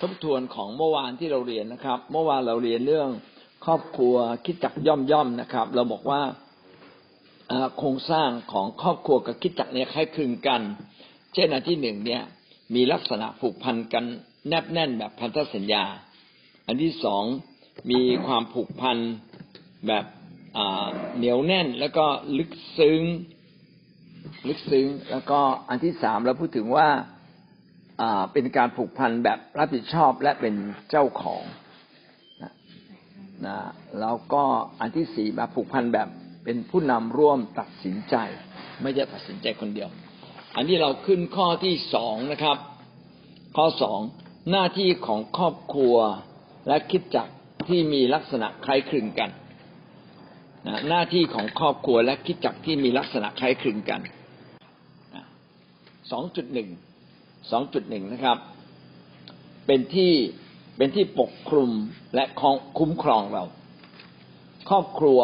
ทบทวนของเมื่อวานที่เราเรียนนะครับเมื่อวานเราเรียนเรื่องครอบครัวคิดจักย่อมนะครับเราบอกว่าโครงสร้างของครอบครัวกับคิดจักเนี่ยคล้ายคลึงกันเช่นอันที่หนึ่งเนี่ยมีลักษณะผูกพันกันแนบแน่นแบบพันธสัญญาอันที่สองมีความผูกพันแบบเหนียวแน่นแล้วก็ลึกซึ้งแล้วก็อันที่สามเราพูดถึงว่าเป็นการผูกพันแบบรับผิดชอบและเป็นเจ้าของนะแล้วก็อันที่สี่แบบผูกพันแบบเป็นผู้นำร่วมตัดสินใจไม่ใช่ตัดสินใจคนเดียวอันนี้เราขึ้นข้อที่สองนะครับข้อสองหน้าที่ของครอบครัวและคริสตจักรที่มีลักษณะคล้ายคลึงกันนะหน้าที่ของครอบครัวและคริสตจักรที่มีลักษณะคล้ายคลึงกัน 2.1 นะครับเป็นที่ปกคลุมและคุ้มครองเราครอบครัว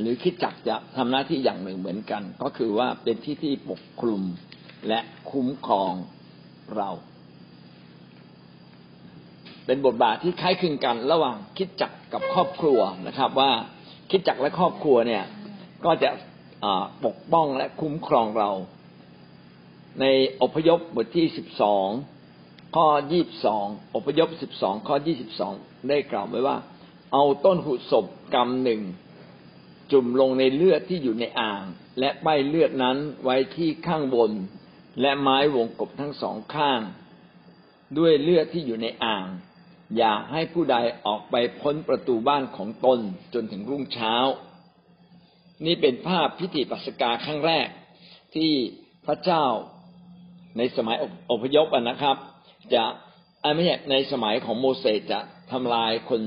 หรือคริสตจักรจะทำหน้าที่อย่างหนึ่งเหมือนกันก็คือว่าเป็นที่ปกคลุมและคุ้มครองเราเป็นบทบาทที่คล้ายคลึงกันระหว่างคริสตจักรกับครอบครัวนะครับว่าคริสตจักรและครอบครัวเนี่ยก็จะปกป้องและคุ้มครองเราในอพยพบทที่12ข้อ22อพยพ12ข้อ22ได้กล่าวไว้ว่าเอาต้นหุสพกำหนึ่งจุ่มลงในเลือดที่อยู่ในอ่างและป้ายเลือดนั้นไว้ที่ข้างบนและไม้วงกบทั้งสองข้างด้วยเลือดที่อยู่ในอ่างอย่าให้ผู้ใดออกไปพ้นประตูบ้านของตนจนถึงรุ่งเช้านี่เป็นภาพพิธีปัสกาครั้งแรกที่พระเจ้าในสมัยอพยพนะครับจะไม่ใช่ในสมัยของโมเสสจะทำลายคน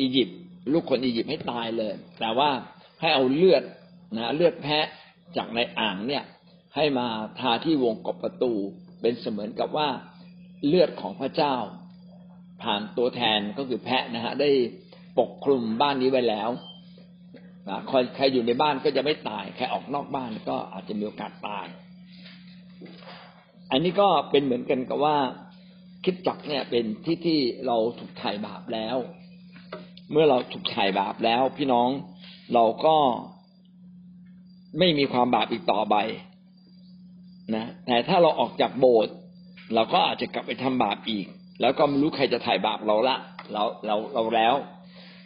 อียิปต์ลูกคนอียิปต์ให้ตายเลยแต่ว่าให้เอาเลือดนะเลือดแพะจากในอ่างเนี่ยให้มาทาที่วงกบประตูเป็นเสมือนกับว่าเลือดของพระเจ้าผ่านตัวแทนก็คือแพะนะฮะได้ปกคลุมบ้านนี้ไว้แล้วใครอยู่ในบ้านก็จะไม่ตายใครออกนอกบ้านก็อาจจะมีโอกาสตายอันนี้ก็เป็นเหมือนกันกับว่าคริสตจักรเนี่ยเป็นที่เราถูกไถ่บาปแล้วเมื่อเราถูกไถ่บาปแล้วพี่น้องเราก็ไม่มีความบาปอีกต่อไปนะแต่ถ้าเราออกจากโบสถ์เราก็อาจจะกลับไปทำบาปอีกแล้วก็ไม่รู้ใครจะไถ่บาปเราละเราแล้ว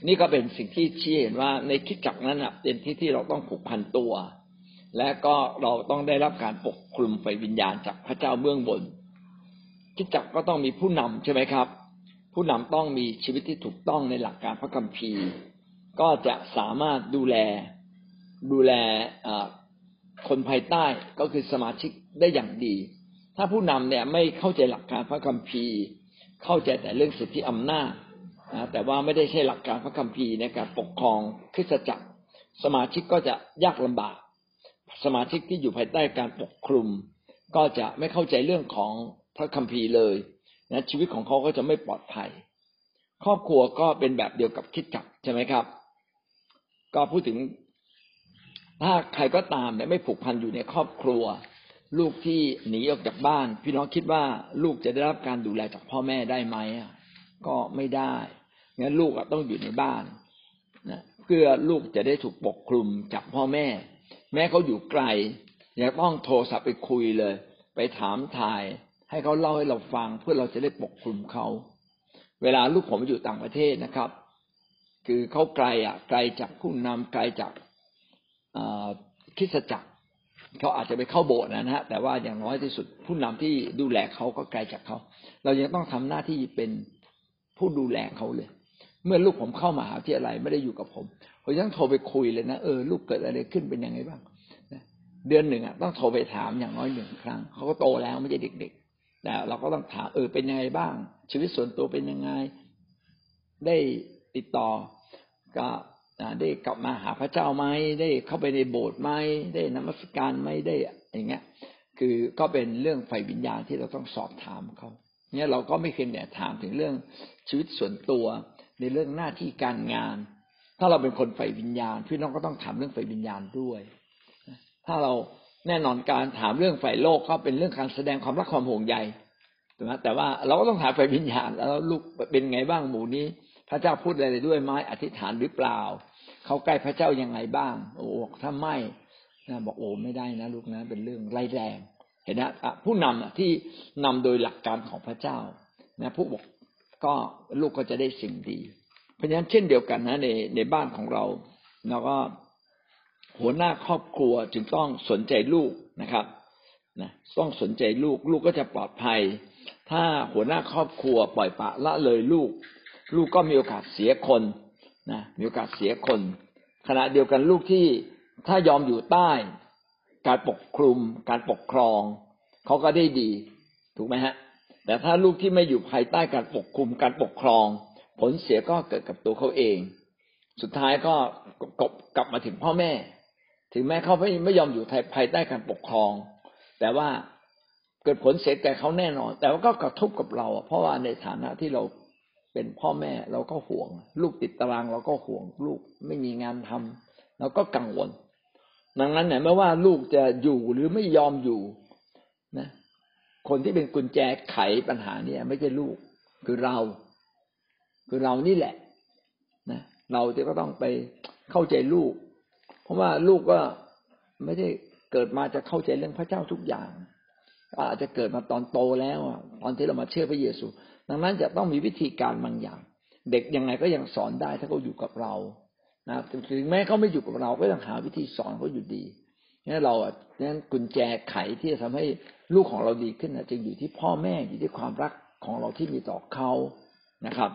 นี่ก็เป็นสิ่งที่ชี้เห็นว่าในคริสตจักรนั้นนะเป็นที่เราต้องผูกพันตัวและก็เราต้องได้รับการปกคลุมฝ่ายวิญญาณจากพระเจ้าเบื้องบนคริสตจักรก็ต้องมีผู้นำใช่ไหมครับผู้นำต้องมีชีวิตที่ถูกต้องในหลักการพระคัมภีร์ก็จะสามารถดูแลคนภายใต้ก็คือสมาชิกได้อย่างดีถ้าผู้นำเนี่ยไม่เข้าใจหลักการพระคัมภีร์เข้าใจแต่เรื่องสิทธิอำนาจแต่ว่าไม่ได้ใช้หลักการพระคัมภีร์ในการปกครองคริสตจักรสมาชิกก็จะยากลำบากสมาชิกที่อยู่ภายใต้การปกคลุมก็จะไม่เข้าใจเรื่องของพระคัมภีร์เลยนะชีวิตของเขาก็จะไม่ปลอดภัยครอบครัวก็เป็นแบบเดียวกับคริสตจักรใช่ไหมครับก็พูดถึงถ้าใครก็ตามเนี่ยไม่ผูกพันอยู่ในครอบครัวลูกที่หนีออกจากบ้านพี่น้องคิดว่าลูกจะได้รับการดูแลจากพ่อแม่ได้ไหมก็ไม่ได้งั้นลูกต้องอยู่ในบ้านนะเพื่อลูกจะได้ถูกปกคลุมจากพ่อแม่แม้เขาอยู่ไกลยังต้องโทรศัพท์ไปคุยเลยไปถามทายให้เขาเล่าให้เราฟังเพื่อเราจะได้ปกคลุมเขาเวลาลูกผมอยู่ต่างประเทศนะครับคือเขาไกลจากผู้นำไกลจากคริสตจักรเขาอาจจะไปเข้าโบสถ์นะฮะแต่ว่าอย่างน้อยที่สุดผู้นำที่ดูแลเขาก็ไกลจากเขาเรายังต้องทำหน้าที่เป็นผู้ดูแลเขาเลยเมื่อลูกผมเข้ามหาวิทยาลัยไม่ได้อยู่กับผมผมยังโทรไปคุยเลยนะลูกเกิดอะไรขึ้นเป็นยังไงบ้างเดือนหนึ่งต้องโทรไปถามอย่างน้อยหนึ่งครั้งเขาก็โตแล้วไม่ใช่เด็กๆแต่เราก็ต้องถามเป็นยังไงบ้างชีวิตส่วนตัวเป็นยังไงได้ติดต่อก็ได้กลับมาหาพระเจ้าไหมได้เข้าไปในโบสถ์ไหมได้นมัสการไหมได้อย่างเงี้ยคือก็เป็นเรื่องฝ่ายวิญญาณที่เราต้องสอบถามเขาเนี่ยเราก็ไม่เคยเนี่ยถามถึงเรื่องชีวิตส่วนตัวในเรื่องหน้าที่การงานถ้าเราเป็นคนฝ่ายวิญญาณพี่น้องก็ต้องถามเรื่องฝ่ายวิญญาณด้วยถ้าเราแน่นอนการถามเรื่องฝ่ายโลกก็เป็นเรื่องการแสดงความรักความห่วงใย แต่ว่าเราก็ต้องหาไฟวิญญาณแล้วลูกเป็นไงบ้างหมู่นี้พระเจ้าพูดอะไรด้วยไหมอธิษฐานหรือเปล่าเขาใกล้พระเจ้ายังไงบ้างโอ้ถ้าไม่นะบอกโอ้ไม่ได้นะลูกนะเป็นเรื่องไร้แรงเห็นนะผู้นำที่นำโดยหลักการของพระเจ้านะผู้บอกก็ลูกก็จะได้สิ่งดีเพราะฉะนั้นเช่นเดียวกันนะในบ้านของเราแล้วก็หัวหน้าครอบครัวจึงต้องสนใจลูกนะครับนะต้องสนใจลูกลูกก็จะปลอดภัยถ้าหัวหน้าครอบครัวปล่อยปละละเลยลูกลูกก็มีโอกาสเสียคนนะมีโอกาสเสียคนขณะเดียวกันลูกที่ถ้ายอมอยู่ใต้การปกคลุมการปกครองเขาก็ได้ดีถูกไหมฮะแต่ถ้าลูกที่ไม่อยู่ภายใต้การปกคลุมการปกครองผลเสียก็เกิดกับตัวเขาเองสุดท้ายก็กลับมาถึงพ่อแม่ถึงแม้เขาไม่ยอมอยู่ภายใต้การปกครองแต่ว่าเกิดผลเสียแก่เขาแน่นอนแต่ว่าก็กระทบกับเราเพราะว่าในฐานะที่เราเป็นพ่อแม่เราก็ห่วงลูกติดตารางเราก็ห่วงลูกไม่มีงานทำเราก็กังวลดังนั้นเนี่ยไม่ว่าลูกจะอยู่หรือไม่ยอมอยู่นะคนที่เป็นกุญแจไขปัญหาเนี่ยไม่ใช่ลูกคือเรานี่แหละนะเราก็ต้องไปเข้าใจลูกเพราะว่าลูกก็ไม่ได้เกิดมาจะเข้าใจเรื่องพระเจ้าทุกอย่างอาจจะเกิดมาตอนโตแล้วตอนที่เรามาเชื่อพระเยซูดังนั้นจะต้องมีวิธีการบางอย่างเด็กยังไงก็ยังสอนได้ถ้าเขาอยู่กับเรานะถึงแม้เขาไม่อยู่กับเราก็ยังหาวิธีสอนเขาอยู่ดีงั้นเรางั้นกุญแจไขที่จะทำให้ลูกของเราดีขึ้นนะจึงอยู่ที่พ่อแม่อยู่ที่ความรักของเราที่มีต่อเขานะครับ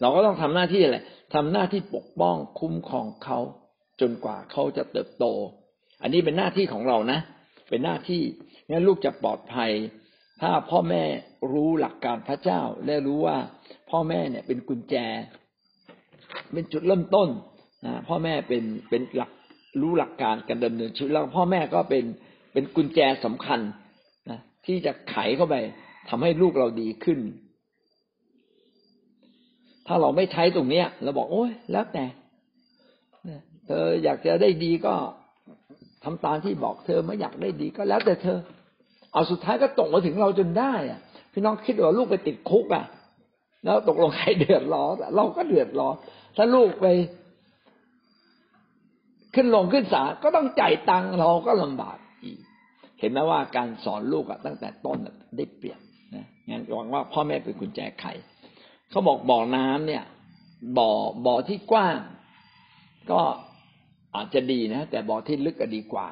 เราก็ต้องทำหน้าที่อะไรทำหน้าที่ปกป้องคุ้มครองเขาจนกว่าเขาจะเติบโตอันนี้เป็นหน้าที่ของเรานะเป็นหน้าที่งั้นลูกจะปลอดภัยถ้าพ่อแม่รู้หลักการพระเจ้าและรู้ว่าพ่อแม่เนี่ยเป็นกุญแจเป็นจุดเริ่มต้นนะพ่อแม่เป็นหลักรู้หลักการการดำเนินชีวิตแล้วพ่อแม่ก็เป็นกุญแจสำคัญนะที่จะไขเข้าไปทำให้ลูกเราดีขึ้นถ้าเราไม่ใช้ตรงนี้เราบอกโอ๊ยแล้วแต่เธออยากจะได้ดีก็ทำตามที่บอกเธอไม่อยากได้ดีก็แล้วแต่เธอเอาสุดท้ายก็ตกมาถึงเราจนได้อะพี่น้องคิดว่าลูกไปติดคุกอ่ะแล้วตกลงใครเดือดร้อนเราก็เดือดร้อนถ้าลูกไปขึ้นลงขึ้นศาลก็ต้องจ่ายตังค์เราก็ลำบากอีกเห็นไหมว่าการสอนลูกอ่ะตั้งแต่ต้นได้เปรียบนะงั้นหวังว่าพ่อแม่เป็นกุญแจไขเขาบอกบ่อน้ำเนี่ยบ่อที่กว้างก็อาจจะดีนะแต่บ่อที่ลึกก็ดีกว่า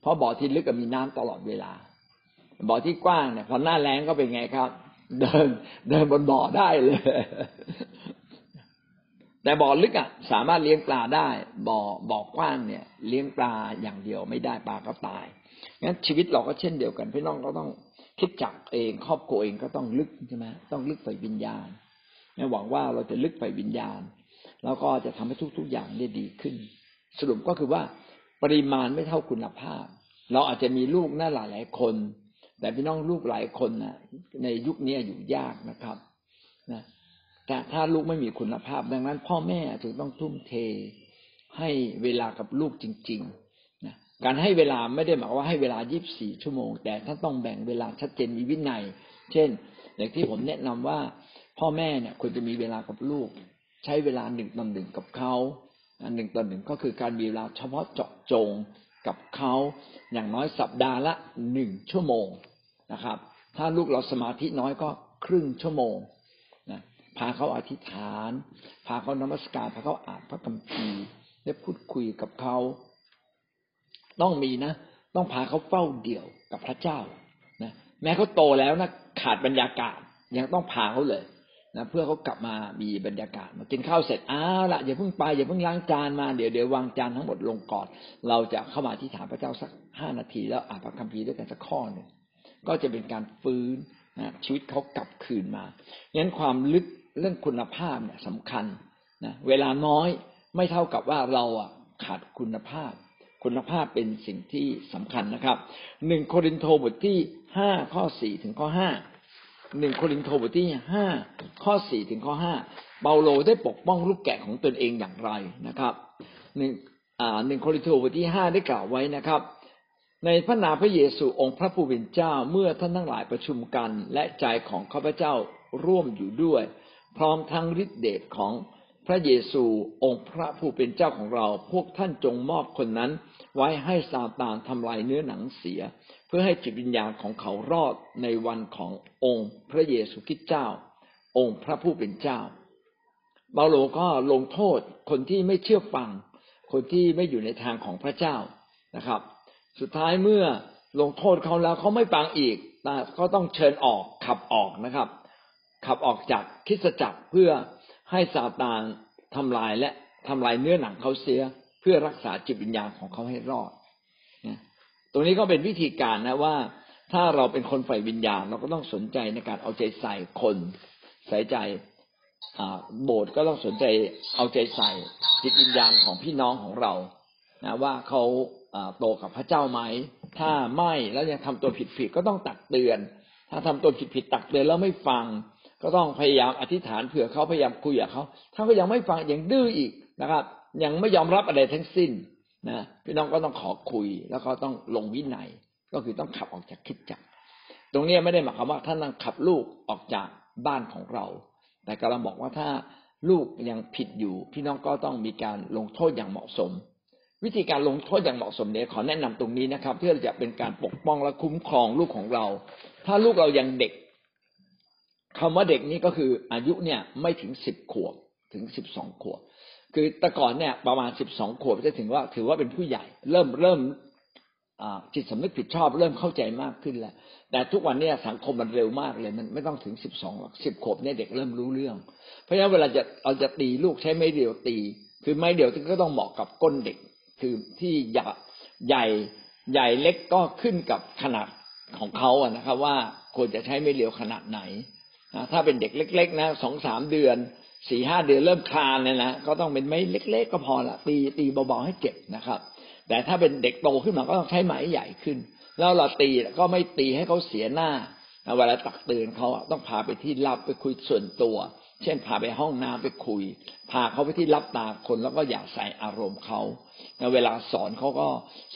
เพราะบ่อที่ลึกก็มีน้ำตลอดเวลาบ่อที่กว้างเนี่ยพอหน้าแล้งก็เป็นไงครับเดินบนบ่อได้เลยแต่บ่อลึกอ่ะสามารถเลี้ยงปลาได้บ่อกว้างเนี่ยเลี้ยงปลาอย่างเดียวไม่ได้ปลาก็ตายงั้นชีวิตเราก็เช่นเดียวกันพี่น้องก็ต้องคิดจักเองครอบครัวเองก็ต้องลึกใช่ไหมต้องลึกฝ่ายวิญญาณหวังว่าเราจะลึกฝ่ายวิญญาณแล้วก็จะทำให้ทุกๆอย่างเนี่ยดีขึ้นสรุปก็คือว่าปริมาณไม่เท่าคุณภาพเราอาจจะมีลูกหน้าหลายคนแต่พี่น้องลูกหลายคนนะในยุคนี้อยู่ยากนะครับนะแต่ถ้าลูกไม่มีคุณภาพดังนั้นพ่อแม่จึงต้องทุ่มเทให้เวลากับลูกจริงๆนะการให้เวลาไม่ได้หมายว่าให้เวลา24ชั่วโมงแต่ท่านต้องแบ่งเวลาชัดเจนมีวินัยเช่นอย่างที่ผมแนะนำว่าพ่อแม่เนี่ยควรจะมีเวลากับลูกใช้เวลา1 ต่อ 1กับเขา1 ต่อ 1ก็คือการมีเวลาเฉพาะเจาะจงกับเขาอย่างน้อยสัปดาห์ละ1 ชั่วโมงนะครับถ้าลูกเราสมาธิน้อยก็ครึ่งชั่วโมงนะพาเขาอธิษฐานพาเขานมัสการพาเขาอ่านพระคัมภีร์ได้พูดคุยกับเขาต้องมีนะต้องพาเขาเฝ้าเดี่ยวกับพระเจ้านะแม้เขาโตแล้วนะขาดบรรยากาศยังต้องพาเขาเลยนะเพื่อเขากลับมามีบรรยากาศมากินข้าวเสร็จละอย่าเพิ่งไปอย่าเพิ่งล้างจานมาเดี๋ยววางจานทั้งหมดลงก่อนเราจะเข้ามาอธิษฐานพระเจ้าสัก5 นาทีแล้วอ่านพระคัมภีร์ด้วยกันสักข้อหนึ่งก็จะเป็นการฟื้นนะชีวิตเขากลับคืนมางั้นความลึกเรื่องคุณภาพเนี่ยสำคัญนะเวลาน้อยไม่เท่ากับว่าเราขาดคุณภาพคุณภาพเป็นสิ่งที่สำคัญนะครับ1 โครินธ์บทที่ 5 ข้อ 4 ถึงข้อ 5เปาโลได้ปกป้องลูกแกะของตนเองอย่างไรนะครับ1โครินธ์บทที่ 5ได้กล่าวไว้นะครับ ในพระนามพระเยซูองค์พระผู้เป็นเจ้าเมื่อท่านทั้งหลายประชุมกันและใจของข้าพเจ้าร่วมอยู่ด้วยพร้อมทั้งฤทธิเดชของพระเยซูองค์พระผู้เป็นเจ้าของเราพวกท่านจงมอบคนนั้นไว้ให้ซาตานทำลายเนื้อหนังเสียเพื่อให้จิตวิญญาณของเขารอดในวันขององค์พระเยซูคริสต์เจ้าองค์พระผู้เป็นเจ้าเปาโลก็ลงโทษคนที่ไม่เชื่อฟังคนที่ไม่อยู่ในทางของพระเจ้านะครับสุดท้ายเมื่อลงโทษเขาแล้วเขาไม่ฟังอีกแต่เขาต้องเชิญออกขับออกนะครับขับออกจากคริสตจักรเพื่อให้ซาตานทำลายเนื้อหนังเขาเสียเพื่อรักษาจิตวิญญาณของเขาให้รอดตรงนี้ก็เป็นวิธีการนะว่าถ้าเราเป็นคนใฝ่วิญญาณเราก็ต้องสนใจในการเอาใจใส่คนใส่ใจโบสถ์ก็ต้องสนใจเอาใจใส่จิตวิญญาณของพี่น้องของเรานะว่าเขาโตกับพระเจ้าไหมถ้าไม่แล้วยังทำตัวผิดๆก็ต้องตักเตือนถ้าทำตัวผิดๆตักเตือนแล้วไม่ฟังก็ต้องพยายามอธิษฐานเผื่อเขาพยายามคุยกับเขาถ้าเขายังไม่ฟังยังดื้ออีกนะครับยังไม่ยอมรับอะไรทั้งสิ้นนะพี่น้องก็ต้องขอคุยแล้วก็ต้องลงวินัยก็คือต้องขับออกจากคริสตจักรตรงนี้ไม่ได้หมายความว่าท่านต้องขับลูกออกจากบ้านของเราแต่กำลังบอกว่าถ้าลูกยังผิดอยู่พี่น้องก็ต้องมีการลงโทษอย่างเหมาะสมวิธีการลงโทษอย่างเหมาะสมเนี่ยขอแนะนำตรงนี้นะครับเพื่อจะเป็นการปกป้องและคุ้มครองลูกของเราถ้าลูกเรายังเด็กคำว่าเด็กนี่ก็คืออายุเนี่ยไม่ถึง10ขวบถึง12ขวบคือแต่ก่อนเนี่ยประมาณ12ขวบจะถือว่าเป็นผู้ใหญ่เริ่มจิตสำนึกผิดชอบเริ่มเข้าใจมากขึ้นแล้วแต่ทุกวันนี้สังคมมันเร็วมากเลยมันไม่ต้องถึง12หรอก10ขวบเนี่ยเด็กเริ่มรู้เรื่องเพราะฉะนั้นเวลาเราจะตีลูกใช้ไม้เดี่ยวตีคือไม้เดี่ยวก็ต้องเหมาะกับก้นเด็กคือที่ใหญ่เล็กก็ขึ้นกับขนาดของเขาอะนะครับว่าควรจะใช้ไม้เดี่ยวขนาดไหนนะถ้าเป็นเด็กเล็กๆนะ 2-3 เดือน 4-5 เดือนเริ่มคลานเนี่ยนะก็ต้องเป็นไม้เล็กๆก็พอละตีเบาๆให้เจ็บนะครับแต่ถ้าเป็นเด็กโตขึ้นมาก็ต้องใช้ไม้ใหญ่ขึ้นแล้วเราตีก็ไม่ตีให้เขาเสียหน้าเวลาตักเตือนเขาต้องพาไปที่ลับไปคุยส่วนตัวเช่นพาไปห้องน้ำไปคุยพาเขาไปที่ลับตาคนแล้วก็อย่าใส่อารมณ์เขาเวลาสอนเขาก็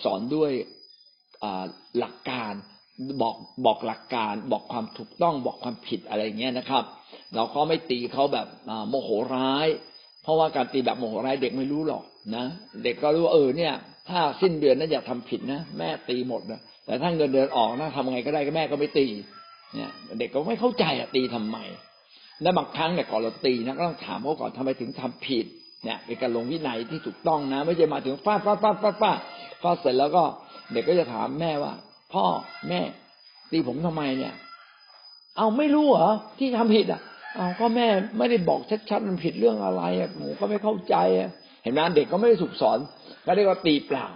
สอนด้วยหลักการบอกหลักการบอกความถูกต้องบอกความผิดอะไรเงี้ยนะครับเราก็ไม่ตีเขาแบบโมโหร้ายเพราะว่าการตีแบบโมโหร้ายเด็กไม่รู้หรอกนะเด็กก็รู้ว่าเนี่ยถ้าสิ้นเดือนนะอย่าทำผิดนะแม่ตีหมดนะแต่ถ้าเงินเดือนออกนะทำไงก็ได้ก็แม่ก็ไม่ตีเนี่ยเด็กก็ไม่เข้าใจตีทำไมและบางครั้งเนี่ยก่อนเราตีนะก็ต้องถามเขาก่อนทำไมถึงทำผิดเนี่ยเป็นการลงวินัยที่ถูกต้องนะไม่ใช่มาถึงฟาดเสร็จแล้วก็เด็กก็จะถามแม่ว่าพ่อแม่ตีผมทำไมเนี่ยเอาไม่รู้เหรอที่ทำผิดอ่ะเอาก็แม่ไม่ได้บอกชัดๆมันผิดเรื่องอะไรอ่ะหนูก็ไม่เข้าใจอ่ะเห็นไหมเด็กก็ไม่ได้ถูกสอนไม่ได้ก็ตีเปล่า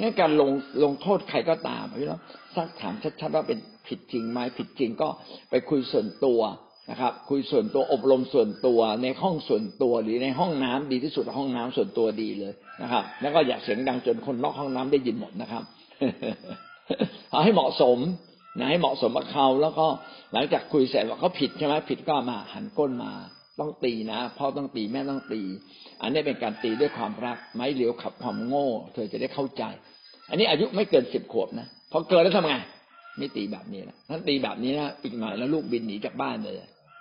งั้นการลงโทษใครก็ตามพี่น้องซักถามชัดๆว่าเป็นผิดจริงไหมผิดจริงก็ไปคุยส่วนตัวนะครับคุยส่วนตัวอบรมส่วนตัวในห้องส่วนตัวหรือในห้องน้ำดีที่สุดห้องน้ำส่วนตัวดีเลยนะครับแล้วก็อย่าเสียงดังจนคนนอกห้องน้ำได้ยินหมดนะครับเอาให้เหมาะสมนะให้เหมาะสมกับเขาแล้วก็หลังจากคุยเสร็จว่าเขาผิดใช่ไหมผิดก็มาหันก้นมาต้องตีนะพ่อต้องตีแม่ต้องตีอันนี้เป็นการตีด้วยความรักไม้เลี้ยวขับความโง่เธอจะได้เข้าใจอันนี้อายุไม่เกิน10ขวบนะพอเกินแล้วทำไงไม่ตีแบบนี้นะถ้าตีแบบนี้นะอีกหน่อยแล้วลูกบินหนีจากบ้านเลย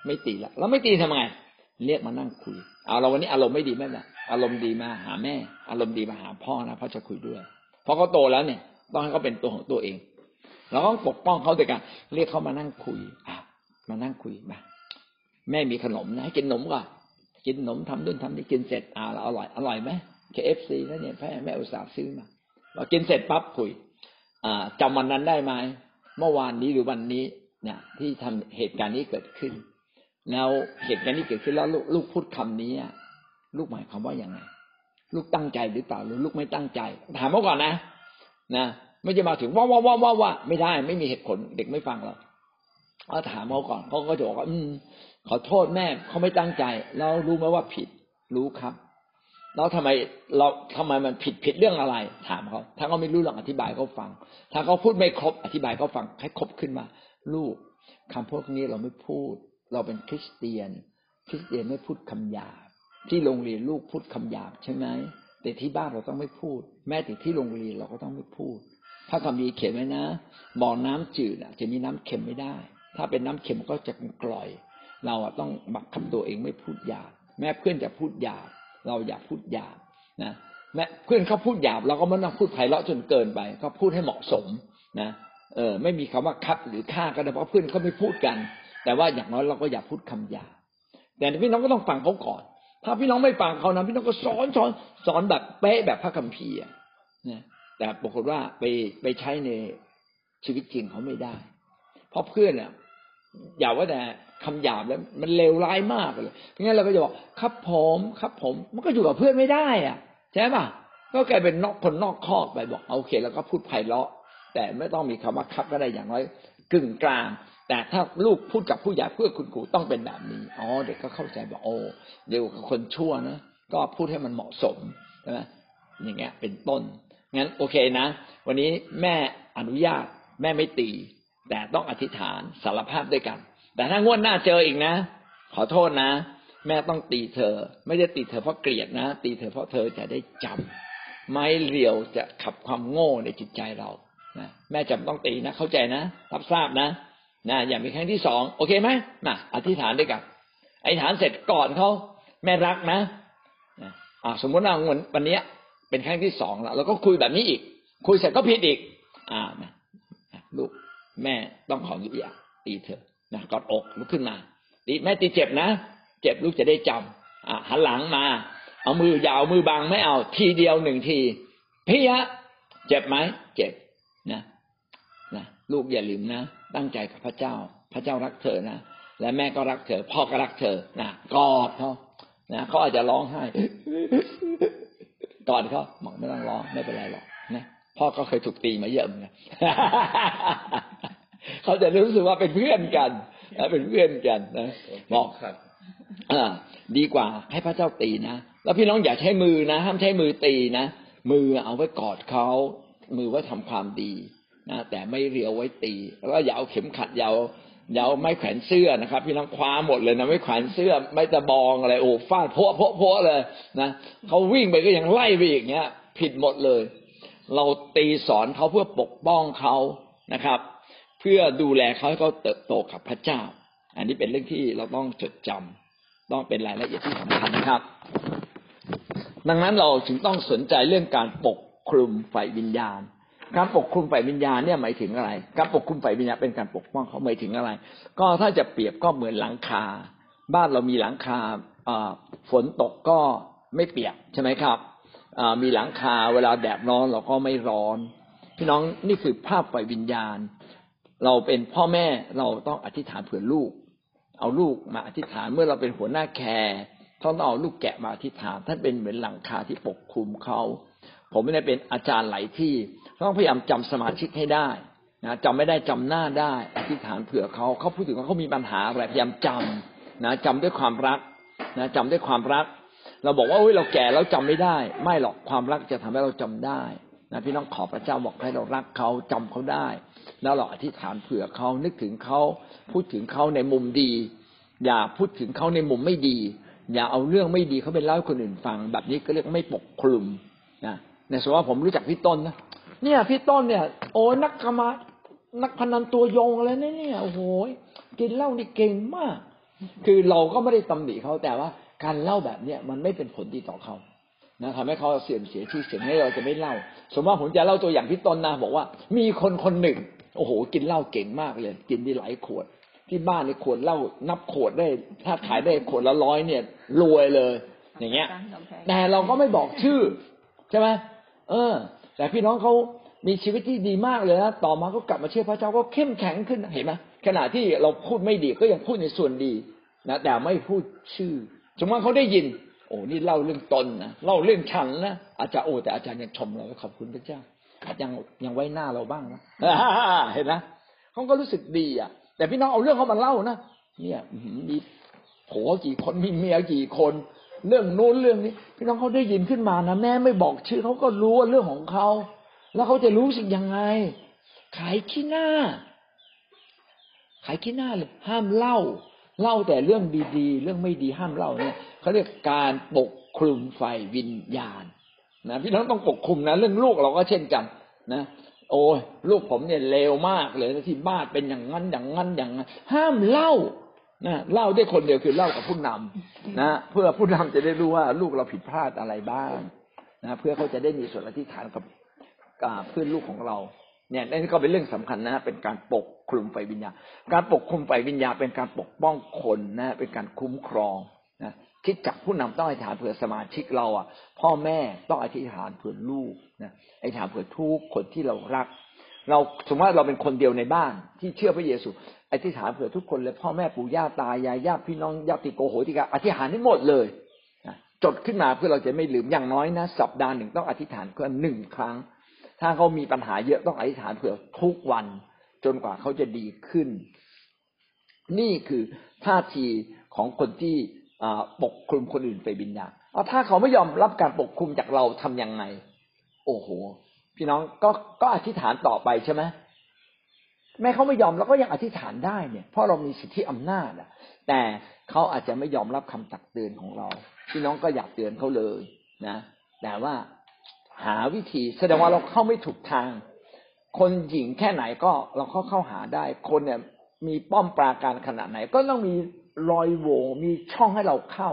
ไม่ตีละแล้วไม่ตีทำไงเรียกมานั่งคุยเอาเราวันนี้อารมณ์ไม่ดีแม่นะอารมณ์ดีมาหาแม่อารมณ์ดีมาหาพ่อนะพ่อจะคุยด้วยพอเขาโตแล้วเนี่ยต้องให้เขาเป็นตัวของตัวเองเราต้องปกป้องเขาด้วยกันเรียกเขามานั่งคุยมานั่งคุยมาแม่มีขนมนะให้กินขนมก่อนกินขนมทำนู่นทำนี่กินเสร็จเราอร่อยไหม KFC นะเนี่ยแม่อุตส่าห์ซื้อมาเรากินเสร็จปั๊บคุยจำวันนั้นได้ไหมเมื่อวานนี้หรือวันนี้เนี่ยที่ทำเหตุการณ์นี้เกิดขึ้นแล้วเหตุการณ์นี้เกิดขึ้นแล้วลูกพูดคำนี้ลูกหมายความว่าอย่างไรลูกตั้งใจหรือเปล่าหรือลูกไม่ตั้งใจถามเขาก่อนนะไม่จะมาถึงว่าไม่ได้ไม่มีเหตุผลเด็กไม่ฟังหรอกก็ถามเขาก่อนเขาก็จะบอกว่าขอโทษแม่เขาไม่ตั้งใจแล้วรู้ไหมว่าผิดรู้ครับแล้วทำไมมันผิดเรื่องอะไรถามเขาถ้าเขาไม่รู้หรอกอธิบายเขาฟังถ้าเขาพูดไม่ครบอธิบายเขาฟังให้ครบขึ้นมาลูกคำพวกนี้เราไม่พูดเราเป็นคริสเตียนไม่พูดคำหยาบที่โรงเรียนลูกพูดคำหยาบใช่ไหมแต่ที่บ้านเราต้องไม่พูดแม้แต่ที่โรงเรียนเราก็ต้องไม่พูด พระคัมภีร์เขียนไว้นะบ่อน้ำจืดจะมีน้ำเค็มไม่ได้ถ้าเป็นน้ำเค็มก็จะกร่อยเราต้องบังคับตัวเองไม่พูดหยาบแม้เพื่อนจะพูดหยาบเราอย่าพูดหยาบนะแม้เพื่อนเขาพูดหยาบเราก็ไม่ต้องพูดไพเราะจนเกินไปก็พูดให้เหมาะสมนะไม่มีคำว่าคับหรือฆ่ากันเพราะเพื่อนเขาไม่พูดกันแต่ว่าอย่างน้อยเราก็อย่าพูดคำหยาบแต่พี่น้องก็ต้องฟังเขาก่อนถ้าพี่น้องไม่ฟังเขานะพี่น้องก็สอนแบบเป๊ะแบบพระคัมภีร์นะแต่ปรากฏว่าไปใช้ในชีวิตจริงเขาไม่ได้เพราะเพื่อนอย่าว่าแต่คำหยาบแล้วมันเลวร้ายมากเลยงั้นเราก็จะบอกครับผมมันก็อยู่กับเพื่อนไม่ได้ใช่ป่ะก็กลายเป็นนอกคนนอกคอกไปบอกโอเคแล้วก็พูดไพเราะแต่ไม่ต้องมีคำว่าครับก็ได้อย่างน้อยกึ่งกลางแต่ถ้าลูกพูดกับผู้ใหญ่เพื่อคุณครูต้องเป็นแบบนี้อ๋อเด็กก็เข้าใจบอกโอ้เดี๋ยวคนชั่วนะก็พูดให้มันเหมาะสมใช่ไหมอย่างเงี้ยเป็นต้นงั้นโอเคนะวันนี้แม่อนุญาตแม่ไม่ตีแต่ต้องอธิษฐานสารภาพด้วยกันแต่ถ้างวดหน้าเจออีกนะขอโทษนะแม่ต้องตีเธอไม่ได้ตีเธอเพราะเกลียดนะตีเธอเพราะเธอจะได้จำไม้เรียวจะขับความโง่ในจิตใจเรานะแม่จำต้องตีนะเข้าใจนะรับทราบนะนะอย่ามีครั้งที่สองโอเคไหมมาอธิษฐานด้วยกันอธิษฐานเสร็จก่อนเขาแม่รักนะสมมติว่าวันนี้เป็นครั้งที่สองแล้วเราก็คุยแบบนี้อีกคุยเสร็จก็ผิดอีกลูกแม่ต้องขอดุอย่าตีเธอนะกอดอกลุกขึ้นมาตีแม่ตีเจ็บนะเจ็บลูกจะได้จำหันหลังมาเอามือยาวมือบางไม่เอาทีเดียวหนึ่งทีพี่ยะเจ็บไหมเจ็บนะลูกอย่าลืมนะตั้งใจกับพระเจ้าพระเจ้ารักเธอนะและแม่ก็รักเธอพ่อก็รักเธอนะกอดเขานะเขาอาจจะร้องไห้กอดเขาบอกไม่ต้องร้องไม่เป็นไรหรอกนะพ่อก็เคยถูกตีมาเยอะเหมือนกันเขาจะรู้สึกว่าเป็นเพื่อนกันเป็นเพื่อนกันนะบอกครับดีกว่าให้พระเจ้าตีนะแล้วพี่น้องอย่าใช้มือนะห้ามใช้มือตีนะมือเอาไว้กอดเขามือไว้ทำความดีนะแต่ไม่เรียวไว้ตีแล้วก็อย่าเอาเข็มขัดอย่าเอาไม้แขวนเสื้อนะครับพี่น้องคว้าหมดเลยนะไม้แขวนเสื้อไม้ตะบองอะไรโอ้ฟาดโพะเลยนะเขาวิ่งไปก็ยังไล่ไปอย่างเงี้ยผิดหมดเลยเราตีสอนเขาเพื่อปกป้องเขานะครับเพื่อดูแลเขาให้เขาเติบโตกับพระเจ้าอันนี้เป็นเรื่องที่เราต้องจดจำต้องเป็นรายละเอียดที่สำคัญนะครับดังนั้นเราจึงต้องสนใจเรื่องการปกคลุมฝ่ายวิญญาณการปกคลุมฝ่ายวิญญาณเนี่ยหมายถึงอะไรการปกคลุมฝ่ายวิญญาณเป็นการปกป้องเขาหมายถึงอะไรก็ถ้าจะเปรียบก็เหมือนหลังคาบ้านเรามีหลังคาฝนตกก็ไม่เปียกใช่ไหมครับมีหลังคาเวลาแดดร้อนเราก็ไม่ร้อนพี่น้องนี่คือภาพฝ่ายวิญญาณเราเป็นพ่อแม่เราต้องอธิษฐานเผื่อลูกเอาลูกมาอธิษฐานเมื่อเราเป็นหัวหน้าแคร์ต้องเอาลูกแกะมาอธิษฐานท่านเป็นเหมือนหลังคาที่ปกคลุมเขาผมไม่ได้เป็นอาจารย์หลายที่ต้องพยายามจำสมาชิกให้ได้นะจำไม่ได้จำหน้าได้อธิษฐานเผื่อเขาเขาพูดถึงว่าเขามีปัญหาอะไรพยายามจำนะจำด้วยความรักนะจำด้วยความรักเราบอกว่าเฮ้ยเราแก่แล้วจำไม่ได้ไม่หรอกความรักจะทำให้เราจำได้นะพี่น้องขอพระเจ้าบอกให้เรารักเขาจำเขาได้แล้วเราอธิษฐานเผื่อเขานึกถึงเขาพูดถึงเขาในมุมดีอย่าพูดถึงเขาในมุมไม่ดีอย่าเอาเรื่องไม่ดีเขาไปเล่าให้คนอื่นฟังแบบนี้ก็เรียกไม่ปกคลุมนะในส่วนว่าผมรู้จักพี่ต้นนะเนี่ยพี่ต้นเนี่ยโอ้นักพนันตัวยงอะไรเนี่ยโอ้โหกินเหล้านี่เก่งมากคือเราก็ไม่ได้ตำหนิเขาแต่ว่าการเล่าแบบเนี้ยมันไม่เป็นผลดีต่อเขานะทำให้เขาเสื่อมเสียชื่อเสียงให้เราจะไม่เล่าสมมติว่าผมจะเล่าตัวอย่างพี่ต้นนะบอกว่ามีคนหนึ่งโอ้โหกินเหล้าเก่งมากเลยกินได้หลายขวดที่บ้านในขวดเหล้านับขวดได้ถ้าขายได้ขวดละ100เนี่ยรวยเลยอย่างเงี้ยแต่เราก็ไม่บอกชื่อใช่ไหมแต่พี่น้องเขามีชีวิตที่ดีมากเลยนะต่อมาก็กลับมาเชื่อพระเจ้าก็เข้มแข็งขึ้นเห็นไหมขณะที่เราพูดไม่ดีก็ยังพูดในส่วนดีนะแต่ไม่พูดชื่อสมมติว่าเขาได้ยินโอ้นี่เล่าเรื่องตนนะเล่าเรื่องฉันนะอาจารย์โอ้แต่อาจารย์ยังชมเราขอบคุณพระเจ้าอาจารย์ยังไว้หน้าเราบ้างนะเห็นไหมเขาก็รู้สึกดีอ่ะแต่พี่น้องเอาเรื่องเขามาเล่านะเนี่ยมีผัวกี่คนมีเมียกี่คนเรื่องโน้นเรื่องนี้พี่น้องเขาได้ยินขึ้นมานะแม่ไม่บอกชื่อเขาก็รู้ว่าเรื่องของเขาแล้วเขาจะรู้สึกยังไงขายขี้หน้าเลยห้ามเล่าแต่เรื่องดีๆเรื่องไม่ดีห้ามเล่าเนี่ยเขาเรียกการปกคลุมฝ่ายวิญญาณนะพี่น้องต้องปกคลุมนะเรื่องลูกเราก็เช่นกันนะ โอ้ยลูกผมเนี่ยเลวมากเลยที่บ้านเป็นอย่างนั้นอย่างนั้นอย่างนั้นห้ามเล่านะเล่าได้คนเดียวคือเล่ากับผู้นำนะเพื่อผู้นำจะได้รู้ว่าลูกเราผิดพลาดอะไรบ้างนะเพื่อเขาจะได้มีส่วนอธิษฐานกับเพื่อนลูกของเราเนี่ยนี่ก็เป็นเรื่องสำคัญนะเป็นการปกคลุมฝ่ายวิญญาณการปกคลุมฝ่ายวิญญาณเป็นการปกป้องคนนะเป็นการคุ้มครองนะคิดจักผู้นำต้องอธิษฐานเผื่อสมาชิกเราอ่ะพ่อแม่ต้องอธิษฐานเผื่อลูกนะอธิษฐานเผื่อทุกคนที่เรารักเราสมมติว่าเราเป็นคนเดียวในบ้านที่เชื่อพระเยซูอธิษฐานเผื่อทุกคนเลยพ่อแม่ปู่ย่าตายายญาติพี่น้องญาติโกโหติกาอธิษฐานให้หมดเลยจดขึ้นมาเพื่อเราจะไม่ลืมอย่างน้อยนะสัปดาห์หนึ่งต้องอธิษฐานเพื่อหนึ่งครั้งถ้าเขามีปัญหาเยอะต้องอธิษฐานเผื่อทุกวันจนกว่าเขาจะดีขึ้นนี่คือท่าทีของคนที่ปกคลุมคนอื่นไปบิณฑบาตเอาถ้าเขาไม่ยอมรับการปกคลุมจากเราทำยังไงโอ้โหพี่น้องก็อธิษฐานต่อไปใช่ไหมแม้เขาไม่ยอมเราก็ยังอธิษฐานได้เนี่ยเพราะเรามีสิทธิอำนาจแต่เขาอาจจะไม่ยอมรับคำตักเตือนของเราพี่น้องก็อยากเตือนเขาเลยนะแต่ว่าหาวิธีแสดงว่าเราเข้าไม่ถูกทางคนหญิงแค่ไหนก็เราเข้าหาได้คนเนี่ยมีป้อมปราการขนาดไหนก็ต้องมีรอยโหว่มีช่องให้เราเข้า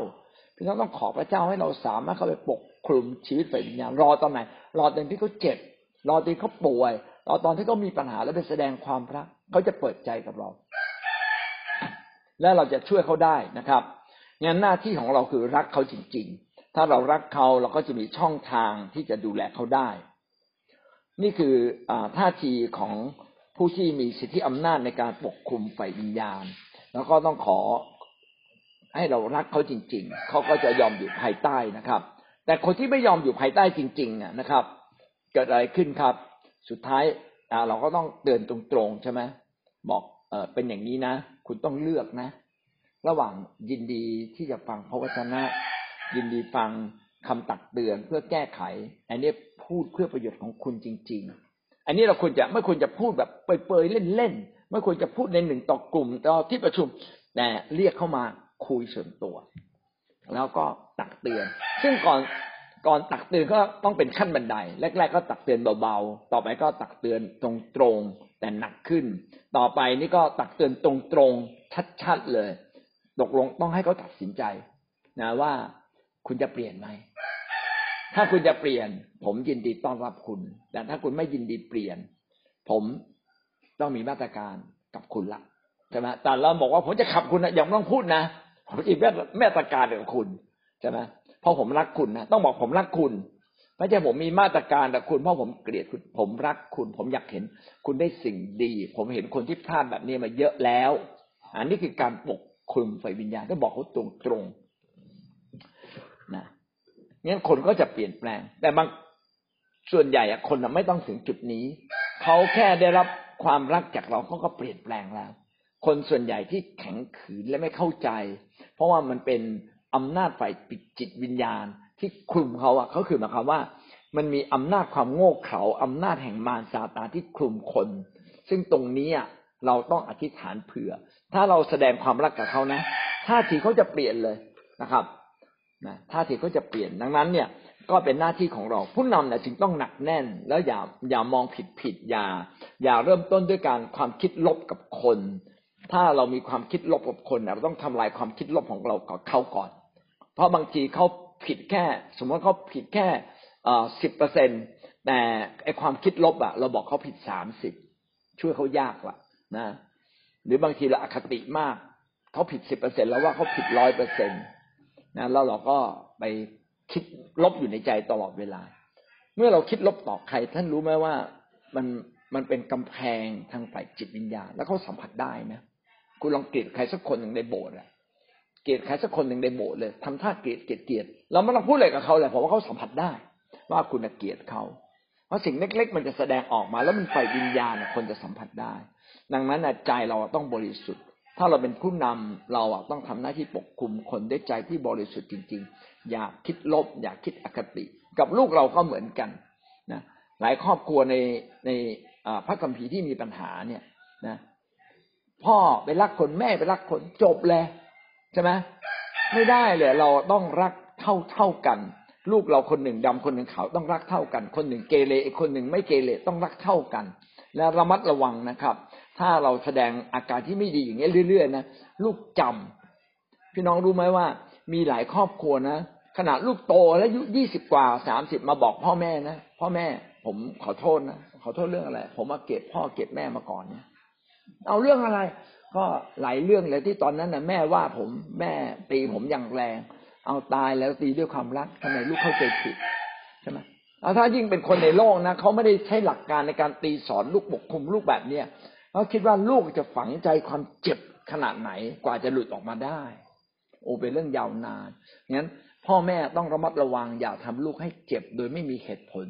พี่น้องต้องขอพระเจ้าให้เราสามารถเข้าไปปกคลุมชีวิตฝ่ายวิญญาณรอตอนไหนรอตอนที่เขาเจ็บรอตอนที่เขาป่วยรอตอนที่เขามีปัญหาแล้วไปแสดงความรักเขาจะเปิดใจกับเราและเราจะช่วยเขาได้นะครับงั้นหน้าที่ของเราคือรักเขาจริงๆถ้าเรารักเขาเราก็จะมีช่องทางที่จะดูแลเขาได้นี่คือท่าทีของผู้ที่มีสิทธิอำนาจในการปกคลุมฝ่ายวิญญาณแล้วก็ต้องขอให้เรารักเขาจริงๆเขาก็จะยอมอยู่ภายใต้นะครับแต่คนที่ไม่ยอมอยู่ภายใต้จริงๆนะครับเกิดอะไรขึ้นครับสุดท้ายเราก็ต้องเดินตรงๆใช่ไหมบอกเป็นอย่างนี้นะคุณต้องเลือกนะระหว่างยินดีที่จะฟังพระวจนะยินดีฟังคำตักเตือนเพื่อแก้ไขอันนี้พูดเพื่อประโยชน์ของคุณจริงๆอันนี้เราควรจะไม่ควรจะพูดแบบเปรยๆเล่นๆไม่ควรจะพูดในหนึ่งต่อกลุ่มต่อที่ประชุมแต่เรียกเข้ามาคุยส่วนตัวแล้วก็ตักเตือนซึ่งก่อนตักเตือนก็ต้องเป็นขั้นบันไดแรกๆก็ตักเตือนเบาๆต่อไปก็ตักเตือนตรงๆแต่หนักขึ้นต่อไปนี่ก็ตักเตือนตรงๆชัดๆเลยตกลงต้องให้เขาตัดสินใจนะว่าคุณจะเปลี่ยนไหมถ้าคุณจะเปลี่ยนผมยินดีต้อนรับคุณแต่ถ้าคุณไม่ยินดีเปลี่ยนผมต้องมีมาตรการกับคุณละใช่ไหมแต่เราบอกว่าผมจะขับคุณนะอย่าต้องพูดนะผมจะมาตรการกับคุณใช่ไหมเพราะผมรักคุณนะต้องบอกผมรักคุณไม่ใช่ผมมีมาตรการกับคุณเพราะผมเกลียดคุณผมรักคุณผมอยากเห็นคุณได้สิ่งดีผมเห็นคนที่พลาดแบบนี้มาเยอะแล้วอันนี้คือการปกคลุมฝ่ายวิญญาณก็บอกเขาตรงๆนะงั้นคนก็จะเปลี่ยนแปลงแต่บางส่วนใหญ่คนไม่ต้องถึงจุดนี้เขาแค่ได้รับความรักจากเราเขาก็เปลี่ยนแปลงแล้วคนส่วนใหญ่ที่แข็งขืนและไม่เข้าใจเพราะว่ามันเป็นอำนาจฝ่ายจิตวิญญาณที่คลุมเขาเขาคือหมายความว่ามันมีอำนาจความโง่เขลาอำนาจแห่งมารซาตานที่คลุมคนซึ่งตรงนี้เราต้องอธิษฐานเผื่อถ้าเราแสดงความรักกับเขานะท่าทีเขาจะเปลี่ยนเลยนะครับนะท่าทีเขาจะเปลี่ยนดังนั้นเนี่ยก็เป็นหน้าที่ของเราผู้นำจึงต้องหนักแน่นแล้วอย่ามองผิดอย่าเริ่มต้นด้วยการความคิดลบกับคนถ้าเรามีความคิดลบกับคนเราต้องทำลายความคิดลบของเรากับเขาก่อนเพราะบางทีเขาผิดแค่สมมติเขาผิดแค่ 10% แต่ไอ้ความคิดลบเราบอกเขาผิด 30% ช่วยเขายากละนะหรือบางทีเราอคติมากเขาผิด 10% แล้วว่าเขาผิด 100% นะแล้วเราก็ไปคิดลบอยู่ในใจตลอดเวลาเมื่อเราคิดลบต่อใครท่านรู้ไหมว่ามันเป็นกำแพงทางฝ่ายจิตวิญญาณแล้วเขาสัมผัสได้นะคุณลองเกลียดใครสักคนหนึ่งในโบสถ์เกลียดใครสักคนหนึ่งในโบสถ์เลยทำท่าเกลียดเราไม่ต้องพูดอะไรกับเขาเลยเพราะว่าเขาสัมผัสได้ว่าคุณเกลียดเขาเพราะสิ่งเล็กๆมันจะแสดงออกมาแล้วมันฝ่ายวิญญาณคนจะสัมผัสได้ดังนั้นใจเราต้องบริสุทธิ์ถ้าเราเป็นผู้นำเราต้องทำหน้าที่ปกคลุมคนด้วยใจที่บริสุทธิ์จริงๆอย่าคิดลบอย่าคิดอคติกับลูกเราก็เหมือนกันนะหลายครอบครัวในพระคัมภีร์ที่มีปัญหาเนี่ยนะพ่อไปรักคนแม่ไปรักคนจบเลยใช่ไหมไม่ได้เลยเราต้องรักเท่ากัน ลูกเราคนหนึ่งดำคนหนึ่งขาวต้องรักเท่ากันคนหนึ่งเกเรคนหนึ่งไม่เกเรต้องรักเท่ากันและระมัดระวังนะครับถ้าเราแสดงอาการที่ไม่ดีอย่างนี้เรื่อยๆนะลูกจำพี่น้องรู้ไหมว่ามีหลายครอบครัวนะขนาดลูกโตแล้วอายุ20กว่า30มาบอกพ่อแม่นะพ่อแม่ผมขอโทษนะขอโทษเรื่องอะไรผมมาเกลียดพ่อเกลียดแม่มาก่อนเนี่ยเอาเรื่องอะไรก็หลายเรื่องเลยที่ตอนนั้นนะแม่ว่าผมแม่ตีผมอย่างแรงเอาตายแล้วตีด้วยความรักทำไมลูกเข้าใจผิดใช่ไหมเอาถ้ายิ่งเป็นคนในโลกนะเขาไม่ได้ใช้หลักการในการตีสอนลูกปกคุมลูกแบบเนี้ยเขาคิดว่าลูกจะฝังใจความเจ็บขนาดไหนกว่าจะหลุดออกมาได้โอ้เป็นเรื่องยาวนานงั้นพ่อแม่ต้องระมัดระวังอย่าทำลูกให้เจ็บโดยไม่มีเหตุผล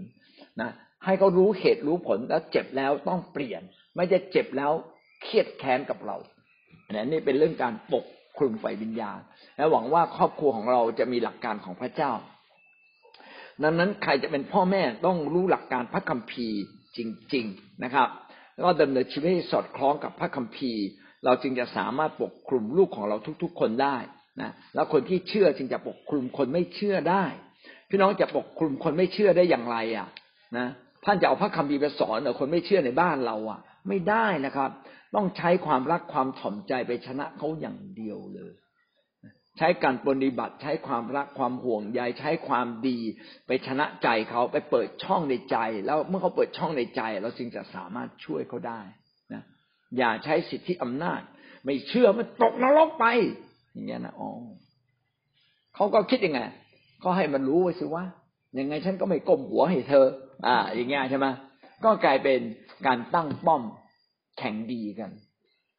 นะให้เขารู้เหตุรู้ผลแล้วเจ็บแล้วต้องเปลี่ยนไม่จะเจ็บแล้วเครียดแค้นกับเรานี่เป็นเรื่องการปกคลุมฝ่ายวิญญาณและหวังว่าครอบครัวของเราจะมีหลักการของพระเจ้าดังนั้นใครจะเป็นพ่อแม่ต้องรู้หลักการพระคัมภีร์จริงๆนะครับแล้วก็ดำเนินชีวิตให้สอดคล้องกับพระคัมภีร์เราจึงจะสามารถปกคลุมลูกของเราทุกๆคนได้นะแล้วคนที่เชื่อจึงจะปกคลุมคนไม่เชื่อได้พี่น้องจะปกคลุมคนไม่เชื่อได้อย่างไรอ่ะนะท่านจะเอาพระคัมภีร์ไปสอนคนไม่เชื่อในบ้านเราอ่ะไม่ได้นะครับต้องใช้ความรักความถ่อมใจไปชนะเขาอย่างเดียวเลยใช้การปฏิบัติใช้ความรักความห่วงใยใช้ความดีไปชนะใจเขาไปเปิดช่องในใจแล้วเมื่อเขาเปิดช่องในใจเราจึงจะสามารถช่วยเขาได้นะอย่าใช้สิทธิอำนาจไม่เชื่อมันตกนรกไปอย่างเงี้ยนะอ๋อเขาก็คิดยังไงก็ให้มันรู้ไว้สิว่ายังไงฉันก็ไม่ก้มหัวให้เธออย่างเงี้ยใช่ไหมก็กลายเป็นการตั้งป้อมแข่งดีกัน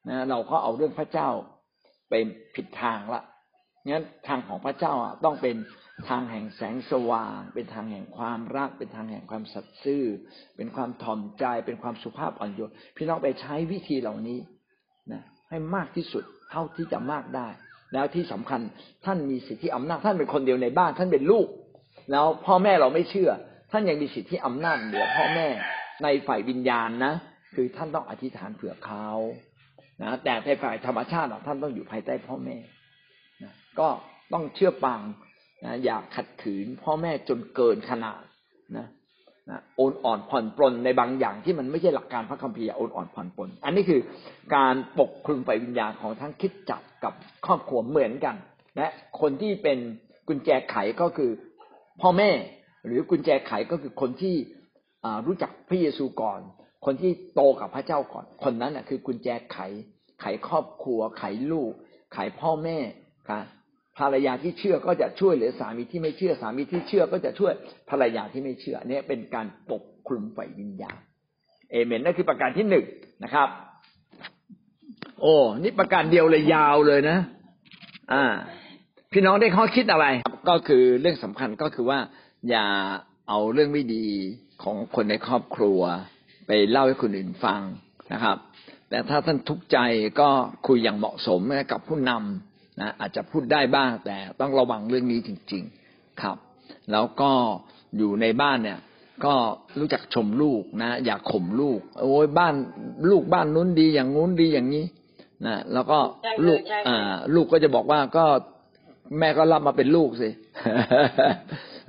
นะเราก็เอาเรื่องพระเจ้าไปผิดทางละงั้นทางของพระเจ้าอ่ะต้องเป็นทางแห่งแสงสว่างเป็นทางแห่งความรักเป็นทางแห่งความสัตย์ซื่อเป็นความถ่อมใจเป็นความสุภาพอ่อนโยนพี่น้องไปใช้วิธีเหล่านี้นะให้มากที่สุดเท่าที่จะมากได้แล้วที่สำคัญท่านมีสิทธิอำนาจท่านเป็นคนเดียวในบ้านท่านเป็นลูกแล้วพ่อแม่เราไม่เชื่อท่านยังมีสิทธิอำนาจเหนือพ่อแม่ในฝ่ายวิญญาณนะคือท่านต้องอธิษฐานเผื่อเขานะแต่ในฝ่ายธรรมชาติท่านต้องอยู่ภายใต้พ่อแม่นะก็ต้องเชื่อฟังนะอย่าขัดขืนพ่อแม่จนเกินขนาดนะนะโอนอ่อนผ่อนปลนในบางอย่างที่มันไม่ใช่หลักการพระคัมภีร์โอนอ่อนผ่อนปลนอันนี้คือการปกคลุมฝ่ายวิญญาณของทั้งคริสตจักรกับครอบครัวเหมือนกันและคนที่เป็นกุญแจไขก็คือพ่อแม่หรือกุญแจไขก็คือคนที่รู้จักพระเยซูก่อนคนที่โตกับพระเจ้าก่อนคนนั้นน่ะคือกุญแจไขครอบครัวไขลูกไขพ่อแม่ค่ะภรรยาที่เชื่อก็จะช่วยเหลือสามีที่ไม่เชื่อสามีที่เชื่อก็จะช่วยภรรยาที่ไม่เชื่อเนี่ยเป็นการปกคลุมฝ่ายวิญญาณเอเมนนั่นคือประการที่1นะครับโอ้นี่ประการเดียวเลยยาวเลยนะพี่น้องได้ข้อคิดอะไรก็คือเรื่องสำคัญก็คือว่าอย่าเอาเรื่องไม่ดีของคนในครอบครัวไปเล่าให้คนอื่นฟังนะครับแต่ถ้าท่านทุกข์ใจก็คุยอย่างเหมาะสมกับผู้นำนะอาจจะพูดได้บ้างแต่ต้องระวังเรื่องนี้จริงๆครับแล้วก็อยู่ในบ้านเนี่ยก็รู้จักชมลูกนะอย่าข่มลูกโอ้ยบ้านลูกบ้านนู้นดีอย่างนู้นดีอย่างนี้นะแล้วก็ลูกก็จะบอกว่าก็แม่ก็รับมาเป็นลูกสิ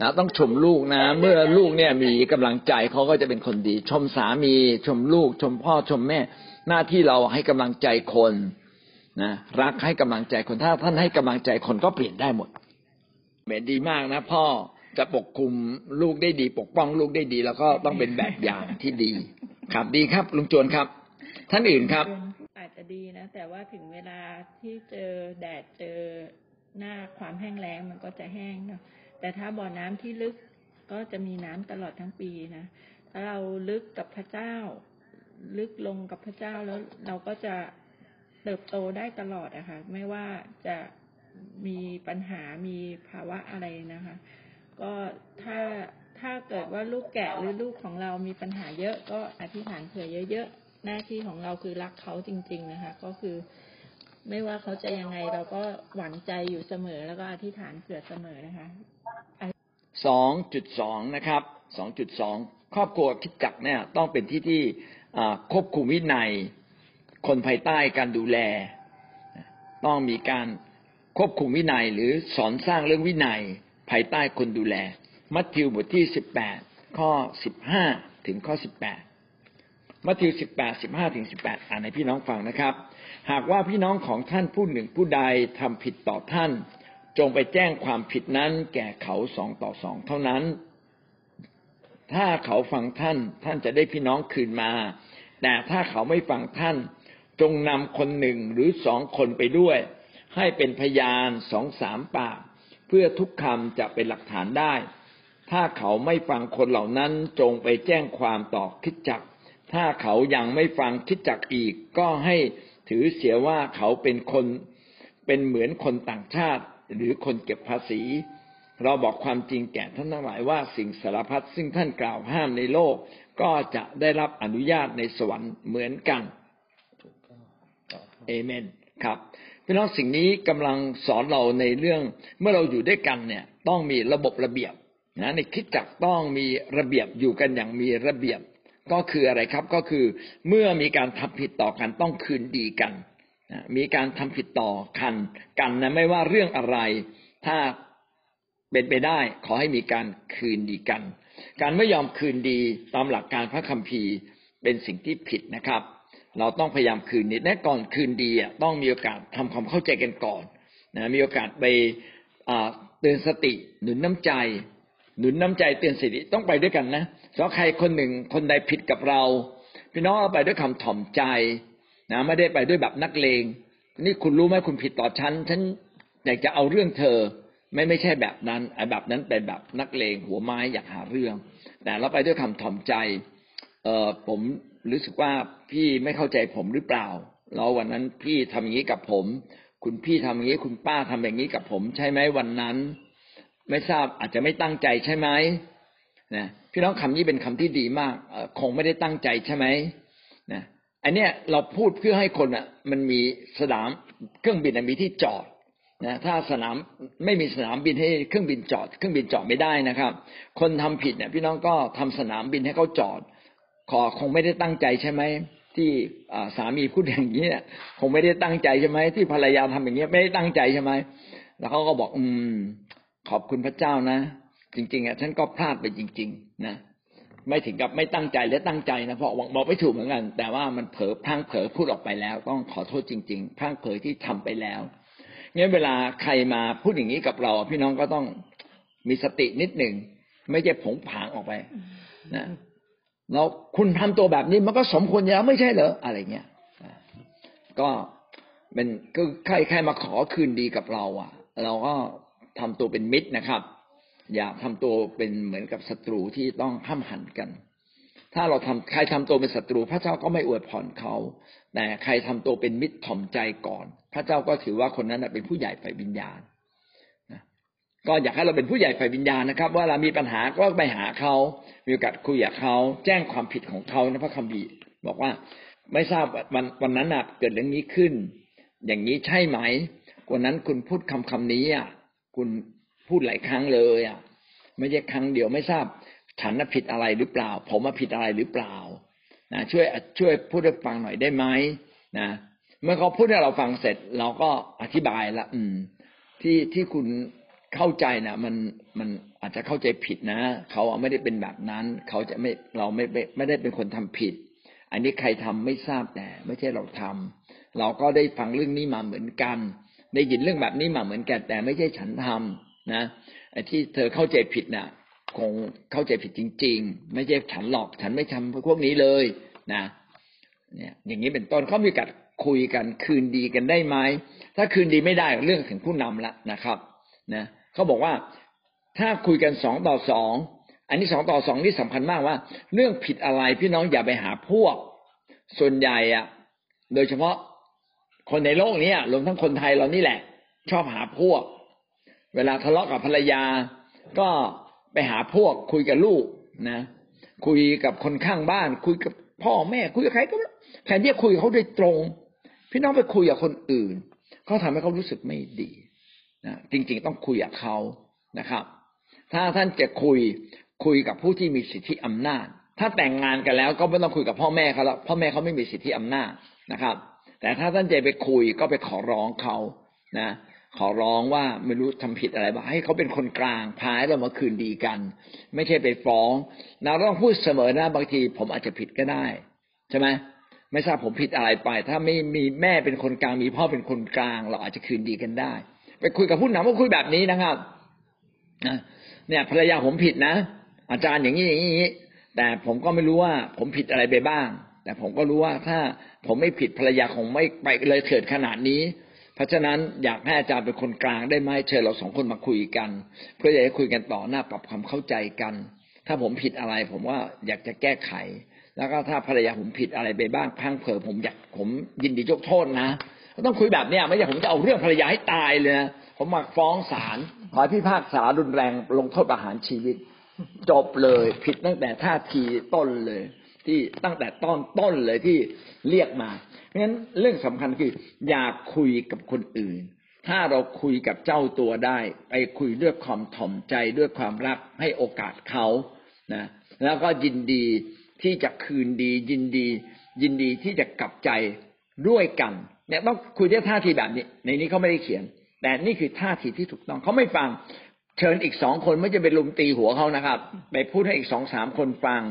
นะต้องชมลูกนะเมื่อลูกเนี่ยมีกำลังใจเขาก็จะเป็นคนดีชมสามีชมลูกชมพ่อชมแม่หน้าที่เราให้กำลังใจคนนะรักให้กำลังใจคนถ้าท่านให้กำลังใจคนก็เปลี่ยนได้หมดเหมือนดีมากนะพ่อจะปกคุมลูกได้ดีปกป้องลูกได้ดีแล้วก็ต้องเป็นแบบอย่างที่ดีครับดีครับลุงจวนครับท่านอื่นครับอาจจะดีนะแต่ว่าถึงเวลาที่เจอแดดเจอหน้าความแห้งแล้งมันก็จะแห้งเนาะแต่ถ้าบ่อน้ำที่ลึกก็จะมีน้ำตลอดทั้งปีนะถ้าเราลึกกับพระเจ้าลึกลงกับพระเจ้าแล้วเราก็จะเติบโตได้ตลอดอะค่ะไม่ว่าจะมีปัญหามีภาวะอะไรนะคะก็ถ้าเกิดว่าลูกแกะหรือลูกของเรามีปัญหาเยอะก็อธิษฐานเผื่อเยอะๆหน้าที่ของเราคือรักเขาจริงๆนะคะก็คือไม่ว่าเขาจะยังไงเราก็หวังใจอยู่เสมอแล้วก็อธิษฐานเผื่อเสมอนะคะ 2.2 นะครับ 2.2 ครอบครัวคริสตจักรเนี่ยต้องเป็นที่ควบคุมวินัยคนภายใต้การดูแลต้องมีการควบคุมวินัยหรือสอนสร้างเรื่องวินัยภายใต้คนดูแล มัทธิวบทที่18ข้อ15ถึงข้อ18มัทธิว18 15ถึง18อ่านให้พี่น้องฟังนะครับหากว่าพี่น้องของท่านผู้หนึ่งผู้ใดทำผิดต่อท่านจงไปแจ้งความผิดนั้นแก่เขา2ต่อ2เท่านั้นถ้าเขาฟังท่านท่านจะได้พี่น้องคืนมาแต่ถ้าเขาไม่ฟังท่านจงนำคนหนึ่งหรือ2คนไปด้วยให้เป็นพยาน 2-3 ปากเพื่อทุกคำจะเป็นหลักฐานได้ถ้าเขาไม่ฟังคนเหล่านั้นจงไปแจ้งความต่อคริสตจักรถ้าเขายังไม่ฟังคริสตจักรอีกก็ให้ถือเสียว่าเขาเป็นเหมือนคนต่างชาติหรือคนเก็บภาษีเราบอกความจริงแก่ท่านทั้งหลายว่าสิ่งสารพัดซึ่งท่านกล่าวห้ามในโลกก็จะได้รับอนุญาตในสวรรค์เหมือนกันเอเมนครับพี่น้องสิ่งนี้กำลังสอนเราในเรื่องเมื่อเราอยู่ด้วยกันเนี่ยต้องมีระบบระเบียบนะในคริสตจักรต้องมีระเบียบอยู่กันอย่างมีระเบียบก็คืออะไรครับก็คือเมื่อมีการทำผิดต่อกันต้องคืนดีกันนะมีการทำผิดต่อกันนะไม่ว่าเรื่องอะไรถ้าเป็นไปได้ขอให้มีการคืนดีกันการไม่ยอมคืนดีตามหลักการพระคัมภีร์เป็นสิ่งที่ผิดนะครับเราต้องพยายามคืนดีและก่อนคืนดีต้องมีโอกาสทำความเข้าใจกันก่อนนะมีโอกาสไปเตือนสติหนุนน้ำใจเตือนสติต้องไปด้วยกันนะเพราะใครคนหนึ่งคนใดผิดกับเราพี่น้องเราไปด้วยคำถ่อมใจนะไม่ได้ไปด้วยแบบนักเลงนี่คุณรู้ไหมคุณผิดต่อฉันฉันอยากจะเอาเรื่องเธอไม่ใช่แบบนั้นแบบนั้นเป็นแบบนักเลงหัวไม้อยากหาเรื่องแต่เราไปด้วยคำถ่อมใจผมรู้สึกว่าพี่ไม่เข้าใจผมหรือเปล่าแล้ววันนั้นพี่ทำอย่างนี้กับผมคุณพี่ทำอย่างนี้คุณป้าทำอย่างนี้กับผมใช่ไหมวันนั้นไม่ทราบอาจจะไม่ตั้งใจใช่ไหมนะพี่น้องคำนี้เป็นคำที่ดีมากคงไม่ได้ตั้งใจใช่ไหมนะอันเนี้ยเราพูดเพื่อให้คนมันมีสนามเครื่องบินมีที่จอดนะถ้าสนามไม่มีสนามบินให้เครื่องบินจอดเครื่องบินจอดไม่ได้นะครับคนทำผิดเนี่ยพี่น้องก็ทำสนามบินให้เขาจอดคงไม่ได้ตั้งใจใช่ไหมที่สามีพูดอย่างนี้เนี่ยคงไม่ได้ตั้งใจใช่ไหมที่ภรรยาทำอย่างนี้ไม่ได้ตั้งใจใช่ไหมแล้วเขาก็บอกขอบคุณพระเจ้านะจริงๆฉันก็พลาดไปจริงๆนะไม่ถึงกับไม่ตั้งใจและตั้งใจนะเพราะบอกไม่ถูกเหมือนกันแต่ว่ามันเผลอพลั้งเผลอพูดออกไปแล้วต้องขอโทษจริงๆพลั้งเผลอที่ทำไปแล้วงั้นเวลาใครมาพูดอย่างนี้กับเราพี่น้องก็ต้องมีสตินิดหนึ่งไม่ใช่ผงผางออกไปนะแล้วคุณทำตัวแบบนี้มันก็สมควรแล้วไม่ใช่เหรออะไรเงี้ยก็เป็นก็ใครมาขอคืนดีกับเราเราก็ทำตัวเป็นมิตรนะครับอย่าทำตัวเป็นเหมือนกับศัตรูที่ต้องห้ามหันกันถ้าเราทำใครทำตัวเป็นศัตรูพระเจ้าก็ไม่อวยพรเขาแต่ใครทำตัวเป็นมิตรถ่อมใจก่อนพระเจ้าก็ถือว่าคนนั้นเป็นผู้ใหญ่ฝ่ายวิญญาณนะก็อยากให้เราเป็นผู้ใหญ่ฝ่ายวิญญาณนะครับว่าเรามีปัญหาก็ไปหาเขามีโอกาสคุยกับเขาแจ้งความผิดของเขานะพระคัมภีร์บอกว่าไม่ทราบวันนั้นเกิดเรื่องนี้ขึ้นอย่างนี้ใช่ไหมวันนั้นคุณพูดคำนี้คุณพูดหลายครั้งเลยไม่ใช่ครั้งเดียวไม่ทราบฉันผิดอะไรหรือเปล่าผมผิดอะไรหรือเปล่านะช่วยพูดให้ฟังหน่อยได้ไหมนะเมื่อเขาพูดให้เราฟังเสร็จเราก็อธิบายละที่คุณเข้าใจนะมันอาจจะเข้าใจผิดนะเขาไม่ได้เป็นแบบนั้นเขาจะไม่เราไม่ได้เป็นคนทำผิดอันนี้ใครทำไม่ทราบแต่ไม่ใช่เราทำเราก็ได้ฟังเรื่องนี้มาเหมือนกันได้ยินเรื่องแบบนี้มาเหมือนกันแต่ไม่ใช่ฉันทำนะที่เธอเข้าใจผิดนะคงเข้าใจผิดจริงๆไม่ใช่ฉันหรอกฉันไม่ทำพวกนี้เลยนะเนี่ยอย่างนี้เป็นต้นเขามีการคุยกันคืนดีกันได้ไหมถ้าคืนดีไม่ได้เรื่องถึงผู้นำละนะครับนะเขาบอกว่าถ้าคุยกัน2 ต่อ 2อันนี้2 ต่อ 2นี่สำคัญมากว่าเรื่องผิดอะไรพี่น้องอย่าไปหาพวกส่วนใหญ่โดยเฉพาะคนในโลกนี้รวมทั้งคนไทยเรานี่แหละชอบหาพวกเวลาทะเลาะกับภรรยาก็ไปหาพวกคุยกับลูกนะคุยกับคนข้างบ้านคุยกับพ่อแม่คุยกับใครก็แทนที่จะคุยกับเขาโดยตรงพี่น้องไปคุยกับคนอื่นเขาทำให้เขารู้สึกไม่ดีนะจริงๆต้องคุยกับเขานะครับถ้าท่านจะคุยกับผู้ที่มีสิทธิอำนาจถ้าแต่งงานกันแล้วก็ไม่ต้องคุยกับพ่อแม่เขาแล้วพ่อแม่เขาไม่มีสิทธิอำนาจนะครับแต่ถ้าท่านจะไปคุยก็ไปขอร้องเขานะ ขอร้องว่าไม่รู้ทำผิดอะไรบ้างให้เขาเป็นคนกลางพาให้เรามาคืนดีกันไม่ใช่ไปฟ้องเราต้องพูดเสมอนะบางทีผมอาจจะผิดก็ได้ใช่ไหมไม่ทราบผมผิดอะไรไปถ้าไม่มีแม่เป็นคนกลางมีพ่อเป็นคนกลางเราอาจจะคืนดีกันได้ไปคุยกับผู้นำก็คุยแบบนี้นะครับเนี่ยภรรยาผมผิดนะอาจารย์อย่างนี้อย่างนี้แต่ผมก็ไม่รู้ว่าผมผิดอะไรไปบ้างแต่ผมก็รู้ว่าถ้าผมไม่ผิดภรรยาคงไม่ไปเลยเถิดขนาดนี้เพราะฉะนั้นอยากให้อาจารย์เป็นคนกลางได้ไหมเชิญเราสองคนมาคุยกันเพื่ออยากจะคุยกันต่อหน้าปรับความเข้าใจกันถ้าผมผิดอะไรผมว่าอยากจะแก้ไขแล้วก็ถ้าภรรยาผมผิดอะไรไปบ้างพลั้งเผลอผมยินดียกโทษนะต้องคุยแบบเนี้ยไม่ใช่ผมจะเอาเรื่องภรรยาให้ตายเลยนะผมมาฟ้องศาลขอพิพากษารุนแรงลงโทษประหารชีวิตจบเลยผิดตั้งแต่ท่าทีต้นเลยที่ตั้งแต่ต้นเลยที่เรียกมาเพราะฉะนั้นเรื่องสำคัญคืออย่าคุยกับคนอื่นถ้าเราคุยกับเจ้าตัวได้ไปคุยด้วยความถ่อมใจด้วยความรักให้โอกาสเขานะแล้วก็ยินดีที่จะคืนดียินดีที่จะกลับใจด้วยกันเนี่ยต้องคุยด้วยท่าทีแบบนี้ในนี้เขาไม่ได้เขียนแต่นี่คือท่าทีที่ถูกต้องเขาไม่ฟังเชิญอีก2 คนไม่จะไปลุมตีหัวเขานะครับไปพูดให้อีก 2-3 คนฟัง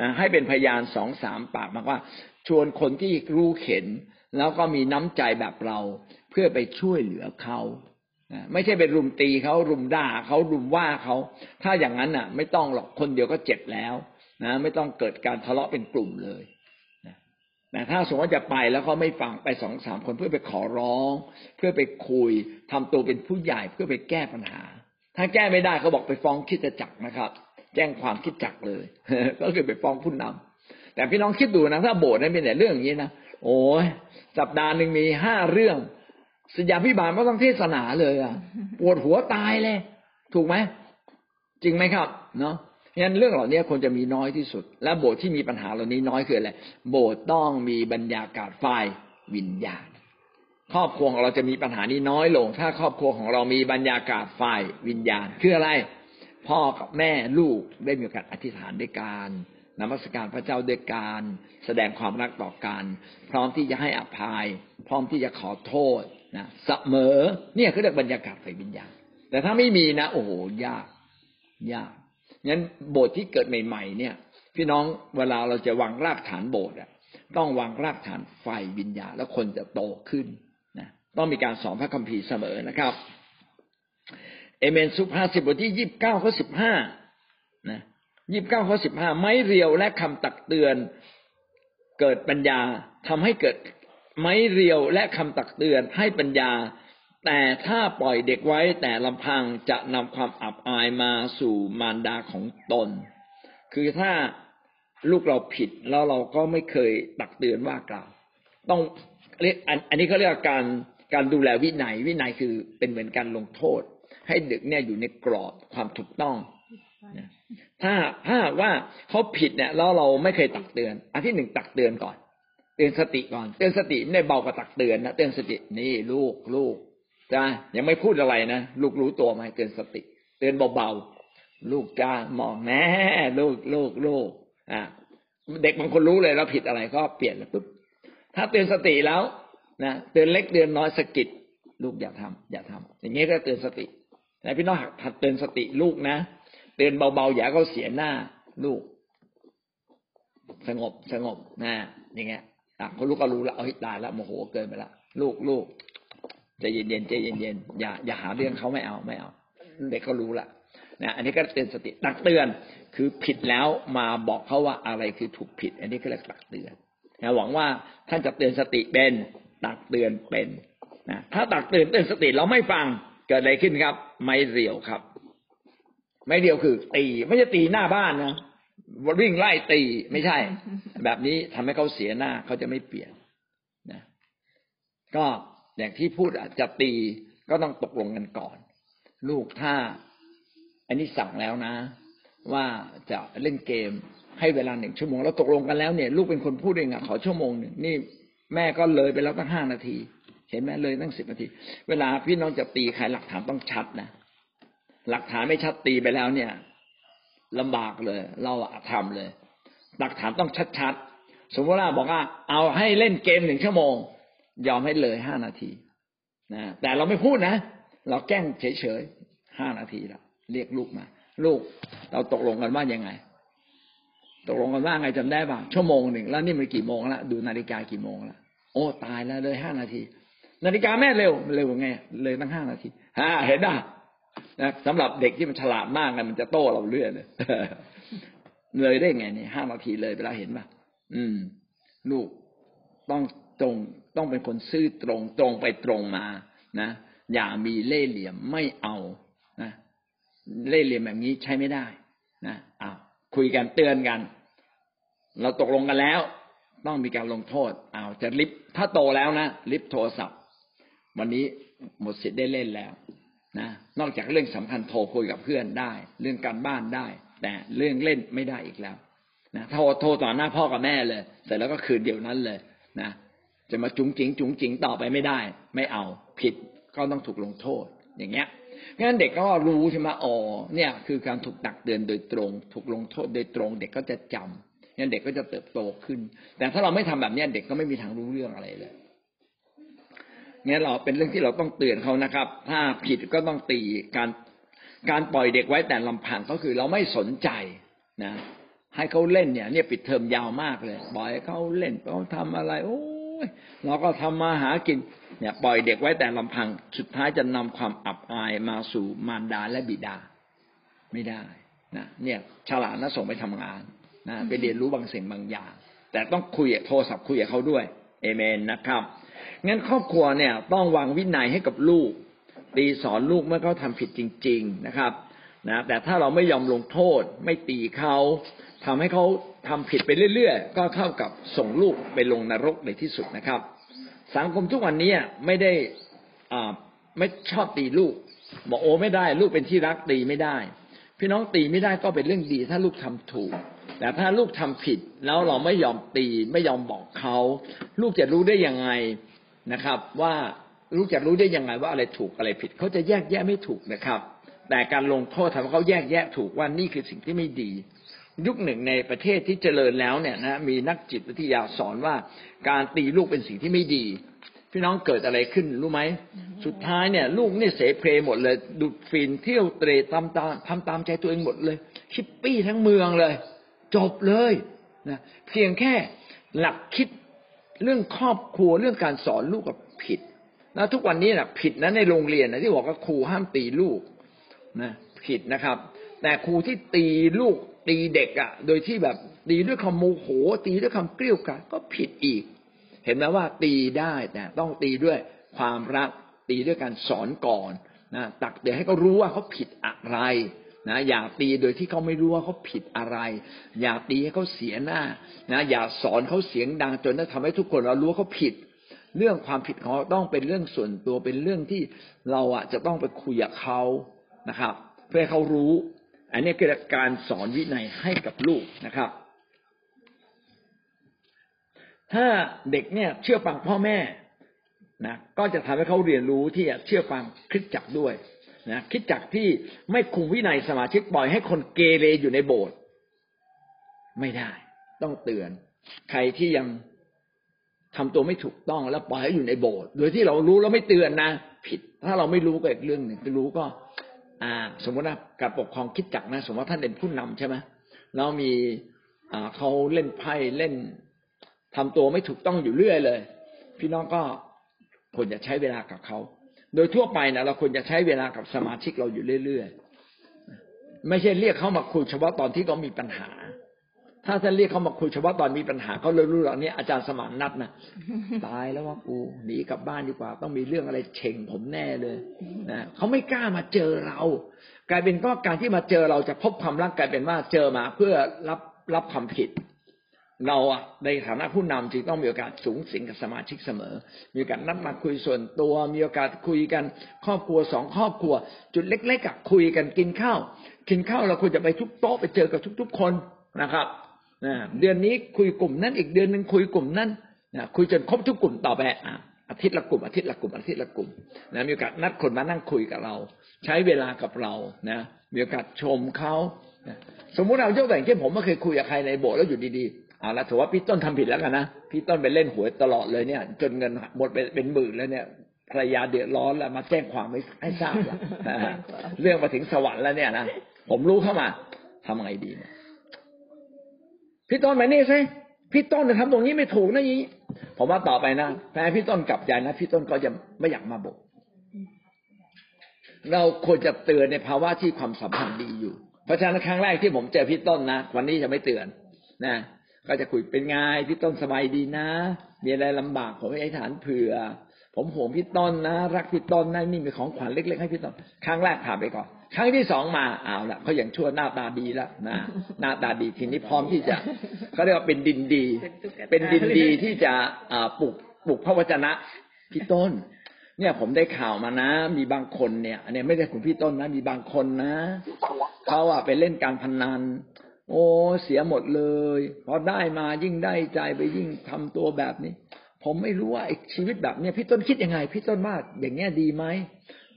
นะให้เป็นพยาน 2-3 ปากมากว่าชวนคนที่รู้เห็นแล้วก็มีน้ำใจแบบเราเพื่อไปช่วยเหลือเขานะไม่ใช่ไปลุมตีเขาลุมด่าเขาลุมว่าเขาถ้าอย่างนั้นน่ะไม่ต้องหรอกคนเดียวก็เจ็บแล้วนะไม่ต้องเกิดการทะเลาะเป็นกลุ่มเลยแต่ถ้าสมมติว่าจะไปแล้วเขาไม่ฟังไป 2-3 คนเพื่อไปขอร้องเพื่อไปคุยทำตัวเป็นผู้ใหญ่เพื่อไปแก้ปัญหาถ้าแก้ไม่ได้เขาบอกไปฟ้องคริสตจักรนะครับแจ้งความคริสตจักรเลย ก็คือไปฟ้องผู้นำแต่พี่น้องคิดดูนะถ้าโบสถ์นั้นเป็นแต่เรื่องอย่างนี้นะโอ้ยสัปดาห์นึงมี5 เรื่องสยามพิบาลก็ต้องเทศนาเลยอ่ะปวดหัวตายเลยถูกไหมจริงไหมครับเนาะงั้นเรื่องเหล่านี้ควรจะมีน้อยที่สุดและโบสถ์ที่มีปัญหาเหล่านี้น้อยคืออะไรโบสถ์ต้องมีบรรยากาศฝ่ายวิญญาณครอบครัวของเราจะมีปัญหานี้น้อยลงถ้าครอบครัวของเรามีบรรยากาศฝ่ายวิญญาณคืออะไรพ่อกับแม่ลูกได้มีโอกาสอธิษฐานด้วยกันนมัสการพระเจ้าด้วยกันแสดงความรักต่อกันพร้อมที่จะให้อภัยพร้อมที่จะขอโทษนะเสมอเนี่ยคือเรื่องบรรยากาศฝ่ายวิญญาณแต่ถ้าไม่มีนะโอ้โหยากงั้นโบสถ์ที่เกิดใหม่ๆเนี่ยพี่น้องเวลาเราจะวางรากฐานโบสถ์ต้องวางรากฐานฝ่ายวิญญาณแล้วคนจะโตขึ้นต้องมีการสอนพระคัมภีร์เสมอนะครับเอเมนสุภาษิตบทที่29 ข้อ 15นะ29 ข้อ 15ไม้เรียวและคำตักเตือนเกิดปัญญาทำให้เกิดไม้เรียวและคำตักเตือนให้ปัญญาแต่ถ้าปล่อยเด็กไว้แต่ลำพังจะนำความอับอายมาสู่มารดาของตนคือถ้าลูกเราผิดแล้วเราก็ไม่เคยตักเตือนว่ากล่าวต้องอันนี้เขาเรียกว่าการดูแลวินัยคือเป็นเหมือนการลงโทษให้เด็กเนี่ยอยู่ในกรอบความถูกต้องถ้าว่าเขาผิดเนี่ยแล้วเราไม่เคยตักเตือนอันที่1ตักเตือนก่อนเตือนสติก่อนเตือนสติไม่เบากว่าตักเตือนนะเตือนสตินี่ลูกจ้ายังไม่พูดอะไรนะลูกรู้ตัวไหมเตือนสติเตือนเบาๆลูกจ้ามองแม่ลูกเด็กบางคนรู้เลยเราผิดอะไรก็เปลี่ยนแล้วปุ๊บถ้าเตือนสติแล้วนะเตือนเล็กเตือนน้อยสะกิดลูกอย่าทำอย่างนี้ก็เตือนสติแต่พี่น้องหัดเตือนสติลูกนะเตือนเบาๆอย่าเขาเสียหน้าลูกสงบนะอย่างเงี้ยเขาลูกก็รู้แล้วเอาให้ตายแล้วโมโหเกินไปละลูกใจเย็นๆใจเย็นๆอย่าหาเรื่องเขาไม่เอาเด็กก็รู้ละนะอันนี้ก็เตือนสติตักเตือนคือผิดแล้วมาบอกเขาว่าอะไรคือถูกผิดอันนี้ก็เรียกตักเตือนนะหวังว่าท่านจะเตือนสติเป็นตักเตือนเป็นนะถ้าตักเตือนสติเราไม่ฟังเกิดอะไรขึ้นครับไม้เรียวคือตีไม่ใช่ตีหน้าบ้านนะวิ่งไล่ตีไม่ใช่แบบนี้ทำให้เขาเสียหน้าเขาจะไม่เปลี่ยนนะก็อย่างที่พูดอาจจะตีก็ต้องตกลงกันก่อนลูกถ้าอันนี้สั่งแล้วนะว่าจะเล่นเกมให้เวลา1 ชั่วโมงแล้วตกลงกันแล้วเนี่ยลูกเป็นคนพูดเองอ่ะขอ1 ชั่วโมงนี่แม่ก็เลยไปแล้วตั้ง5 นาทีเห็นไหมเลยตั้ง10 นาทีเวลาพี่น้องจะตีใครหลักฐานต้องชัดนะหลักฐานไม่ชัดตีไปแล้วเนี่ยลำบากเลยเราทำเลยหลักฐานต้องชัดๆสมมติว่าบอกว่าเอาให้เล่นเกม1 ชั่วโมงยอมให้เลย5 นาทีนะแต่เราไม่พูดนะ เราแกล้งเฉยๆห้านาทีแล้วเรียกลูกมาลูกเราตกลงกันว่ายังไงตกลงกันว่าไงจำได้ป่ะชั่วโมงหนึ่งแล้วนี่มันกี่โมงละดูนาฬิกากี่โมงละโอ้ตายแล้วเลยห้านาทีนาฬิกาแม่เร็วไงเลยตั้งห้านาทีเห็นป่ะนะสำหรับเด็กที่มันฉลาดมากนะมันจะโต้เราเรื่อยเลยเลยได้ไงเนี่ยห้านาทีเลยเวลาเห็นป่ะลูกต้องตรงต้องเป็นคนซื่อตรงไปตรงมานะอย่ามีเล่ห์เหลี่ยมไม่เอานะเล่ห์เหลี่ยมแบบนี้ใช้ไม่ได้นะอ้าวคุยกันเตือนกันเราตกลงกันแล้วต้องมีการลงโทษอ้าวจะลิฟถ้าโตแล้วนะลิฟโทรศัพท์วันนี้หมดสิทธิ์ได้เล่นแล้วนะนอกจากเรื่องสำคัญโทรคุยกับเพื่อนได้เรื่องการบ้านได้แต่เรื่องเล่นไม่ได้อีกแล้วนะโทรต่อหน้าพ่อกับแม่เลยเสร็จแล้วก็คืนเดียวนั้นเลยนะจะมาจุ๋งจิ๋งต่อไปไม่ได้ไม่เอาผิดก็ต้องถูกลงโทษอย่างเงี้ยงั้นเด็กก็รู้ใช่ไหมอ๋อเนี่ยคือการถูกตักเตือนโดยตรงถูกลงโทษโดยตรงเด็กก็จะจำงั้นเด็กก็จะเติบโตขึ้นแต่ถ้าเราไม่ทำแบบนี้เด็กก็ไม่มีทางรู้เรื่องอะไรเลยงั้นเราเป็นเรื่องที่เราต้องเตือนเขานะครับถ้าผิดก็ต้องตีการปล่อยเด็กไว้แต่ลำพังก็คือเราไม่สนใจนะให้เขาเล่นเนี่ยปิดเทอมยาวมากเลยปล่อยเขาเล่นเขาทำอะไรโอ้ยเราก็ทำมาหากินเนี่ยปล่อยเด็กไว้แต่ลำพังสุดท้ายจะนำความอับอายมาสู่มารดาและบิดาไม่ได้นะเนี่ยฉลาดนะส่งไปทำงานนะไปเรียนรู้บางสิ่งบางอย่างแต่ต้องคุยโทรศัพท์คุยกับเขาด้วยเอเมนนะครับงั้นครอบครัวเนี่ยต้องวางวินัยให้กับลูกตีสอนลูกเมื่อเขาทำผิดจริงๆนะครับนะแต่ถ้าเราไม่ยอมลงโทษไม่ตีเขาทำให้เขาทำผิดไปเรื่อยๆก็เท่ากับส่งลูกไปลงนรกในที่สุดนะครับสังคมทุกวันนี้ไม่ได้ไม่ชอบตีลูกบอกโอ้ไม่ได้ลูกเป็นที่รักตีไม่ได้พี่น้องตีไม่ได้ก็เป็นเรื่องดีถ้าลูกทำถูกแต่ถ้าลูกทำผิดแล้วเราไม่ยอมตีไม่ยอมบอกเขาลูกจะรู้ได้ยังไงนะครับว่าลูกจะรู้ได้ยังไงว่าอะไรถูกอะไรผิดเขาจะแยกแยะไม่ถูกนะครับแต่การลงโทษทำให้เขาแยกแยะถูกว่านี่คือสิ่งที่ไม่ดียุคหนึ่งในประเทศที่เจริญแล้วเนี่ยนะมีนักจิตวิทยาสอนว่าการตีลูกเป็นสิ่งที่ไม่ดีพี่น้องเกิดอะไรขึ้นรู้ไหมสุดท้ายเนี่ยลูกนี่เสเพหมดเลยดูดฟินเที่ยวเตร่ทำตามใจตัวเองหมดเลยชิปปี้ทั้งเมืองเลยจบเลยนะเพียงแค่หลักคิดเรื่องครอบครัวเรื่องการสอนลูกกับผิดนะทุกวันนี้นะผิดนะในโรงเรียนนะที่บอกว่าครูห้ามตีลูกนะผิดนะครับแต่ครูที่ตีลูกตีเด็กอ่ะโดยที่แบบตีด้วยคำโมโหตีด้วยคำเกลี้ยกล่อมก็ผิดอีกเห็นไหมว่าตีได้นะต้องตีด้วยความรักตีด้วยการสอนก่อนนะตักเตือนให้เขารู้ว่าเขาผิดอะไรนะอย่าตีโดยที่เขาไม่รู้ว่าเขาผิดอะไรอย่าตีให้เขาเสียหน้านะอย่าสอนเขาเสียงดังจนทำให้ทุกคนเรารู้ว่าเขาผิดเรื่องความผิดของเขาต้องเป็นเรื่องส่วนตัวเป็นเรื่องที่เราอ่ะจะต้องไปคุยกับเขานะครับเพื่อให้เขารู้อันนี้คือการสอนวินัยให้กับลูกนะครับถ้าเด็กเนี่ยเชื่อฟังพ่อแม่นะก็จะทำให้เขาเรียนรู้ที่จะเชื่อฟังคริสตจักรด้วยนะคริสตจักรที่ไม่คุมวินัยสมาชิกปล่อยให้คนเกเรอยู่ในโบสถ์ไม่ได้ต้องเตือนใครที่ยังทำตัวไม่ถูกต้องแล้วปล่อยให้อยู่ในโบสถ์โดยที่เรารู้แล้วไม่เตือนนะผิดถ้าเราไม่รู้ก็อีกเรื่องหนึ่งรู้ก็สมมตินะการปกครองคริสตจักรนะสมมติว่าท่านเป็นผู้นำใช่ไหมแล้วมีเขาเล่นไพ่เล่นทำตัวไม่ถูกต้องอยู่เรื่อยเลยพี่น้องก็ควรจะใช้เวลากับเขาโดยทั่วไปนะเราควรจะใช้เวลากับสมาชิกเราอยู่เรื่อยๆไม่ใช่เรียกเขามาคุยเฉพาะตอนที่เขามีปัญหาถ้าท่านเรียกเขามาคุยเฉพาะตอนมีปัญหาเขาเลยรู้หรอกนี่อาจารย์สมานนัดนะตายแล้วว่ากูหนีกลับบ้านดีกว่าต้องมีเรื่องอะไรเฉ่งผมแน่เลยนะเขาไม่กล้ามาเจอเรากลายเป็นก็การที่มาเจอเราจะพบความรักกลายเป็นว่าเจอมาเพื่อรับความผิดเราอ่ะในฐานะผู้นำจึงต้องมีโอกาสสูงสิงกับสมาชิกเสมอมีโอกาสนัดมาคุยส่วนตัวมีโอกาสคุยกันครอบครัวสองครอบครัวจุดเล็กๆกับคุยกันกินข้าวเราควรจะไปทุกโต๊ะไปเจอกับทุกๆคนนะครับเดือนนี้คุยกลุ่มนั้นอีกเดือนนึงคุยกลุ่มนั้นนะคุยจนครบทุกกลุ่มต่อไปอาทิตย์ละกลุ่มนะมีโอกาสนัดคนมานั่งคุยกับเราใช้เวลากับเรานะมีโอกาสชมเขานะสมมุติเรายกตัวอย่างเช่นผมไม่เคยคุยกับใครในโบสถ์แล้วอยู่ดีๆเอาละถือว่าพี่ต้นทำผิดแล้วกันนะพี่ต้นไปเล่นหวยตลอดเลยเนี่ยจนเงินหมดเป็นหมื่นแล้วเนี่ย ภรรยาเดือดร้อนแล้วมาแจ้งความให้ทราบแล้วเรื่องมาถึงสวรรค์แล้วเนี่ยนะผมรู้เข้ามาทำไงดีเนี่ยพี่ต้นมานี่สิพี่ต้นทำตรงนี้ไม่ถูกนะยี่ผมว่าต่อไปนะแม้พี่ต้นกลับใจนะพี่ต้นก็จะไม่อยากมาบอกเราควรจะเตือนในภาวะที่ความสัมพันธ์ดีอยู่เพราะฉะนั้นครั้งแรกที่ผมเจอพี่ต้นนะวันนี้จะไม่เตือนนะก็จะคุยเป็นไงพี่ต้นสบายดีนะมีอะไรลำบากผมให้ฐานเผื่อผมห่วงพี่ต้นนะรักพี่ต้นนะนี่มีของขวัญเล็กๆให้พี่ต้นครั้งแรกถามไปก่อนครั้งที่สองมาเอาละเขาอย่างชั่วหน้าตาดีแล้วนะหน้าตาดีทีนี้พร้อมที่จะเขาเรียกว่าเป็นดินดีเป็นดินดีที่จะปลุกพระวจนะพี่ต้นเนี่ยผมได้ข่าวมานะมีบางคนเนี่ยอันนี้ไม่ได้ของพี่ต้นนะมีบางคนนะเขาอะไปเล่นการพนันโอ้เสียหมดเลยพอได้มายิ่งได้ใจไปยิ่งทำตัวแบบนี้ผมไม่รู้ว่าชีวิตแบบนี้พี่ต้นคิดยังไงพี่ต้นว่าอย่างเงี้ยดีไหม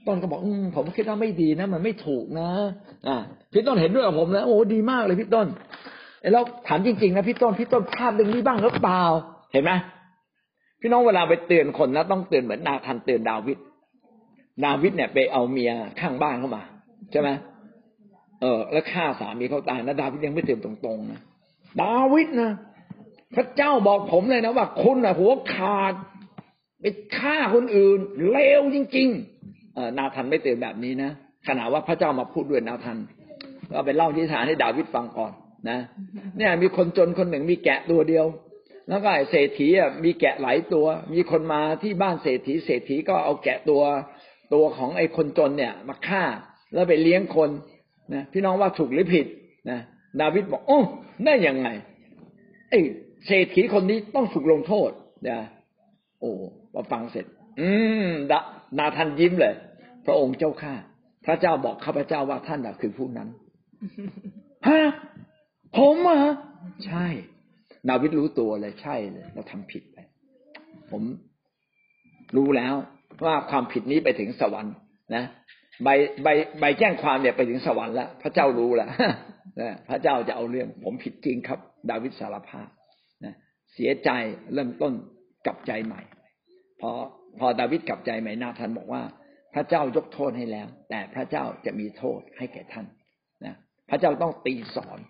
ต้นก็บอกผมคิดว่าไม่ดีนะมันไม่ถูกนะพี่ต้นเห็นด้วยกับผมนะโอ้ดีมากเลยพี่ต้นแล้วถามจริงๆนะพี่ต้นพลาดเรื่องนี้บ้างหรือเปล่าเห็นไหมพี่น้องเวลาไปเตือนคนนะต้องเตือนเหมือนนาธานเตือนดาวิดเนี่ยไปเอาเมียข้างบ้านเข้ามาใช่ไหมแล้วฆ่าสามีเขาตายนะดาวิดยังไม่เตือนตรงๆนะดาวิดนะพระเจ้าบอกผมเลยนะว่าคุณนะหัวขาดไปฆ่าคนอื่นเลวจริงๆนาธานไม่เตือนแบบนี้นะขณะว่าพระเจ้ามาพูดด้วยนาธานก็ไปเล่านิทานให้ดาวิดฟังก่อนนะเนี่ยมีคนจนคนหนึ่งมีแกะตัวเดียวแล้วก็เศรษฐีมีแกะหลายตัวมีคนมาที่บ้านเศรษฐีก็เอาแกะตัวของไอ้คนจนเนี่ยมาฆ่าแล้วไปเลี้ยงคนนะพี่น้องว่าถูกหรือผิดนะดาวิดบอกโอ้ได้ยังไงไอ้เศรษฐีคนนี้ต้องถูกลงโทษนะโอ้พอฟังเสร็จนาธานยิ้มเลยพระองค์เจ้าข้าพระเจ้าบอกข้าพเจ้าว่าท่านคือผู้นั้นฮะผมอ่ะใช่ดาวิดรู้ตัวเลยใช่เลยเราทำผิดไปผมรู้แล้วว่าความผิดนี้ไปถึงสวรรค์นะใบแจ้งความเนี่ยไปถึงสวรรค์แล้วพระเจ้ารู้แล้วนะพระเจ้าจะเอาเรื่องผมผิดจริงครับดาวิดสารภาพนะเสียใจเริ่มต้นกลับใจใหม่พอดาวิดกลับใจใหม่นาธานบอกว่าพระเจ้ายกโทษให้แล้วแต่พระเจ้าจะมีโทษให้แก่ท่านนะพระเจ้าต้องตีสอน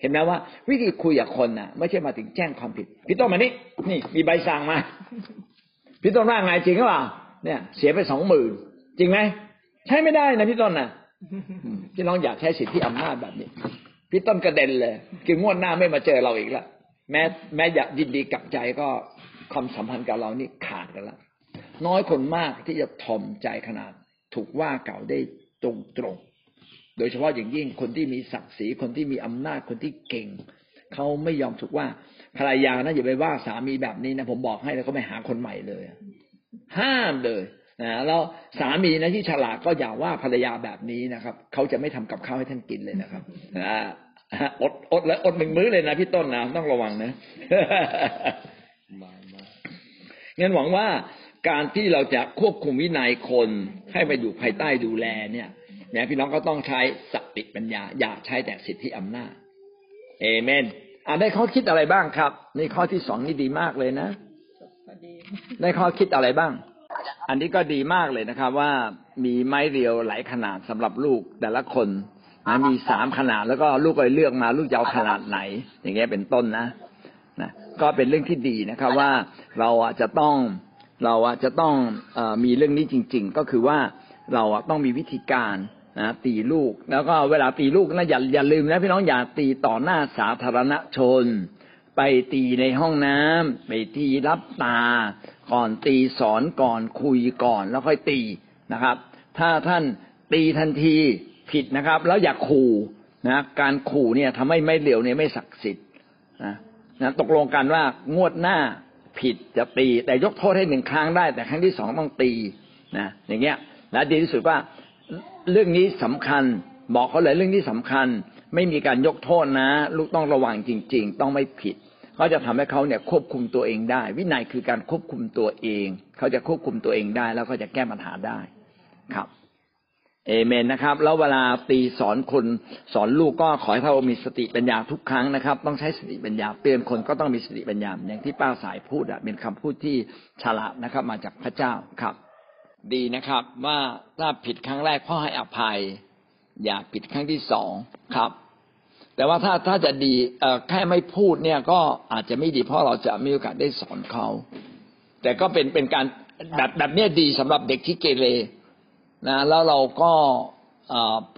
เห็นไหมว่าวิธีคุยกับคนน่ะไม่ใช่มาถึงแจ้งความผิดพี่ต้นมานี่มีใบสั่งมาพี่ต้นว่าไงจริงหรือเปล่าเนี่ยเสียไป 20,000 จริงไหมใช้ไม่ได้นะพี่ต้นนะพี่น้องอยากใช้สิทธิอำนาจแบบนี้พี่ต้นกระเด็นเลยคืองวดหน้าไม่มาเจอเราอีกละแม้อยากยินดีกับใจก็ความสัมพันธ์กับเรานี่ขาดกันละน้อยคนมากที่จะถ่อมใจขนาดถูกว่าเก่าได้ตรงโดยเฉพาะอย่างยิ่งคนที่มีศักดิ์ศรีคนที่มีอำนาจคนที่เก่งเขาไม่ยอมถูกว่าภรรยานะอย่าไปว่าสามีแบบนี้นะผมบอกให้แล้วก็ไม่หาคนใหม่เลยห้ามเลยนะแล้วสามีนะที่ฉลาดก็อย่าว่าภรรยาแบบนี้นะครับเขาจะไม่ทำกับข้าวให้ท่านกินเลยนะครับอดแล้วอดหนึ่งมื้อเลยนะพี่ต้นนะต้องระวังนะงั้นหวังว่าการที่เราจะควบคุมวินัยคนให้มาอยู่ภายใต้ดูแลเนี่ยพี่น้องก็ต้องใช้สติปัญญาอย่าใช้แต่สิทธิอำนาจเอเมนได้ข้อคิดอะไรบ้างครับในข้อที่สองนี่ดีมากเลยนะได้ข้อคิดอะไรบ้างอันนี้ก็ดีมากเลยนะครับว่ามีไม้เรียวหลายขนาดสำหรับลูกแต่ละคนนะมี3ขนาดแล้วก็ลูกก็เลือกมาลูกจะเอาขนาดไหนอย่างเงี้ยเป็นต้นนะก็เป็นเรื่องที่ดีนะครับว่าเราจะต้องมีเรื่องนี้จริงๆก็คือว่าเราต้องมีวิธีการนะตีลูกแล้วก็เวลาตีลูกนะอย่าลืมนะพี่น้องอย่าตีต่อหน้าสาธารณชนไปตีในห้องน้ำไปตีรับตาก่อนตีสอนก่อนคุยก่อนแล้วค่อยตีนะครับถ้าท่านตีทันทีผิดนะครับแล้วอย่าขู่นะการขู่เนี่ยทำให้ไม่เหลียวเนี่ยไม่ศักดิ์สิทธิ์นะตกลงกันว่างวดหน้าผิดจะตีแต่ยกโทษให้1ครั้งได้แต่ครั้งที่2ต้องตีนะอย่างเงี้ยและดีที่สุดว่าเรื่องนี้สำคัญบอกเขาเลยเรื่องนี้สำคัญไม่มีการยกโทษนะลูกต้องระวังจริงๆต้องไม่ผิดเขาจะทำให้เขาเนี่ยควบคุมตัวเองได้วินัยคือการควบคุมตัวเองเขาจะควบคุมตัวเองได้แล้วก็จะแก้ปัญหาได้ครับ เอเมนนะครับแล้วเวลาตีสอนคนสอนลูกก็ขอให้พระองค์มีสติปัญญาทุกครั้งนะครับต้องใช้สติปัญญาเตือนคนก็ต้องมีสติปัญญาอย่างที่ป้าสายพูดเป็นคำพูดที่ฉลาดนะครับมาจากพระเจ้าครับดีนะครับว่าถ้าผิดครั้งแรกพ่อให้อภัยอย่าผิดครั้งที่สองครับแต่ว่าถ้าจะดีแค่ไม่พูดเนี่ยก็อาจจะไม่ดีเพราะเราจะมีโอกาสได้สอนเขาแต่ก็เป็นการแบบนี้ดีสำหรับเด็กที่เกเรนะแล้วเราก็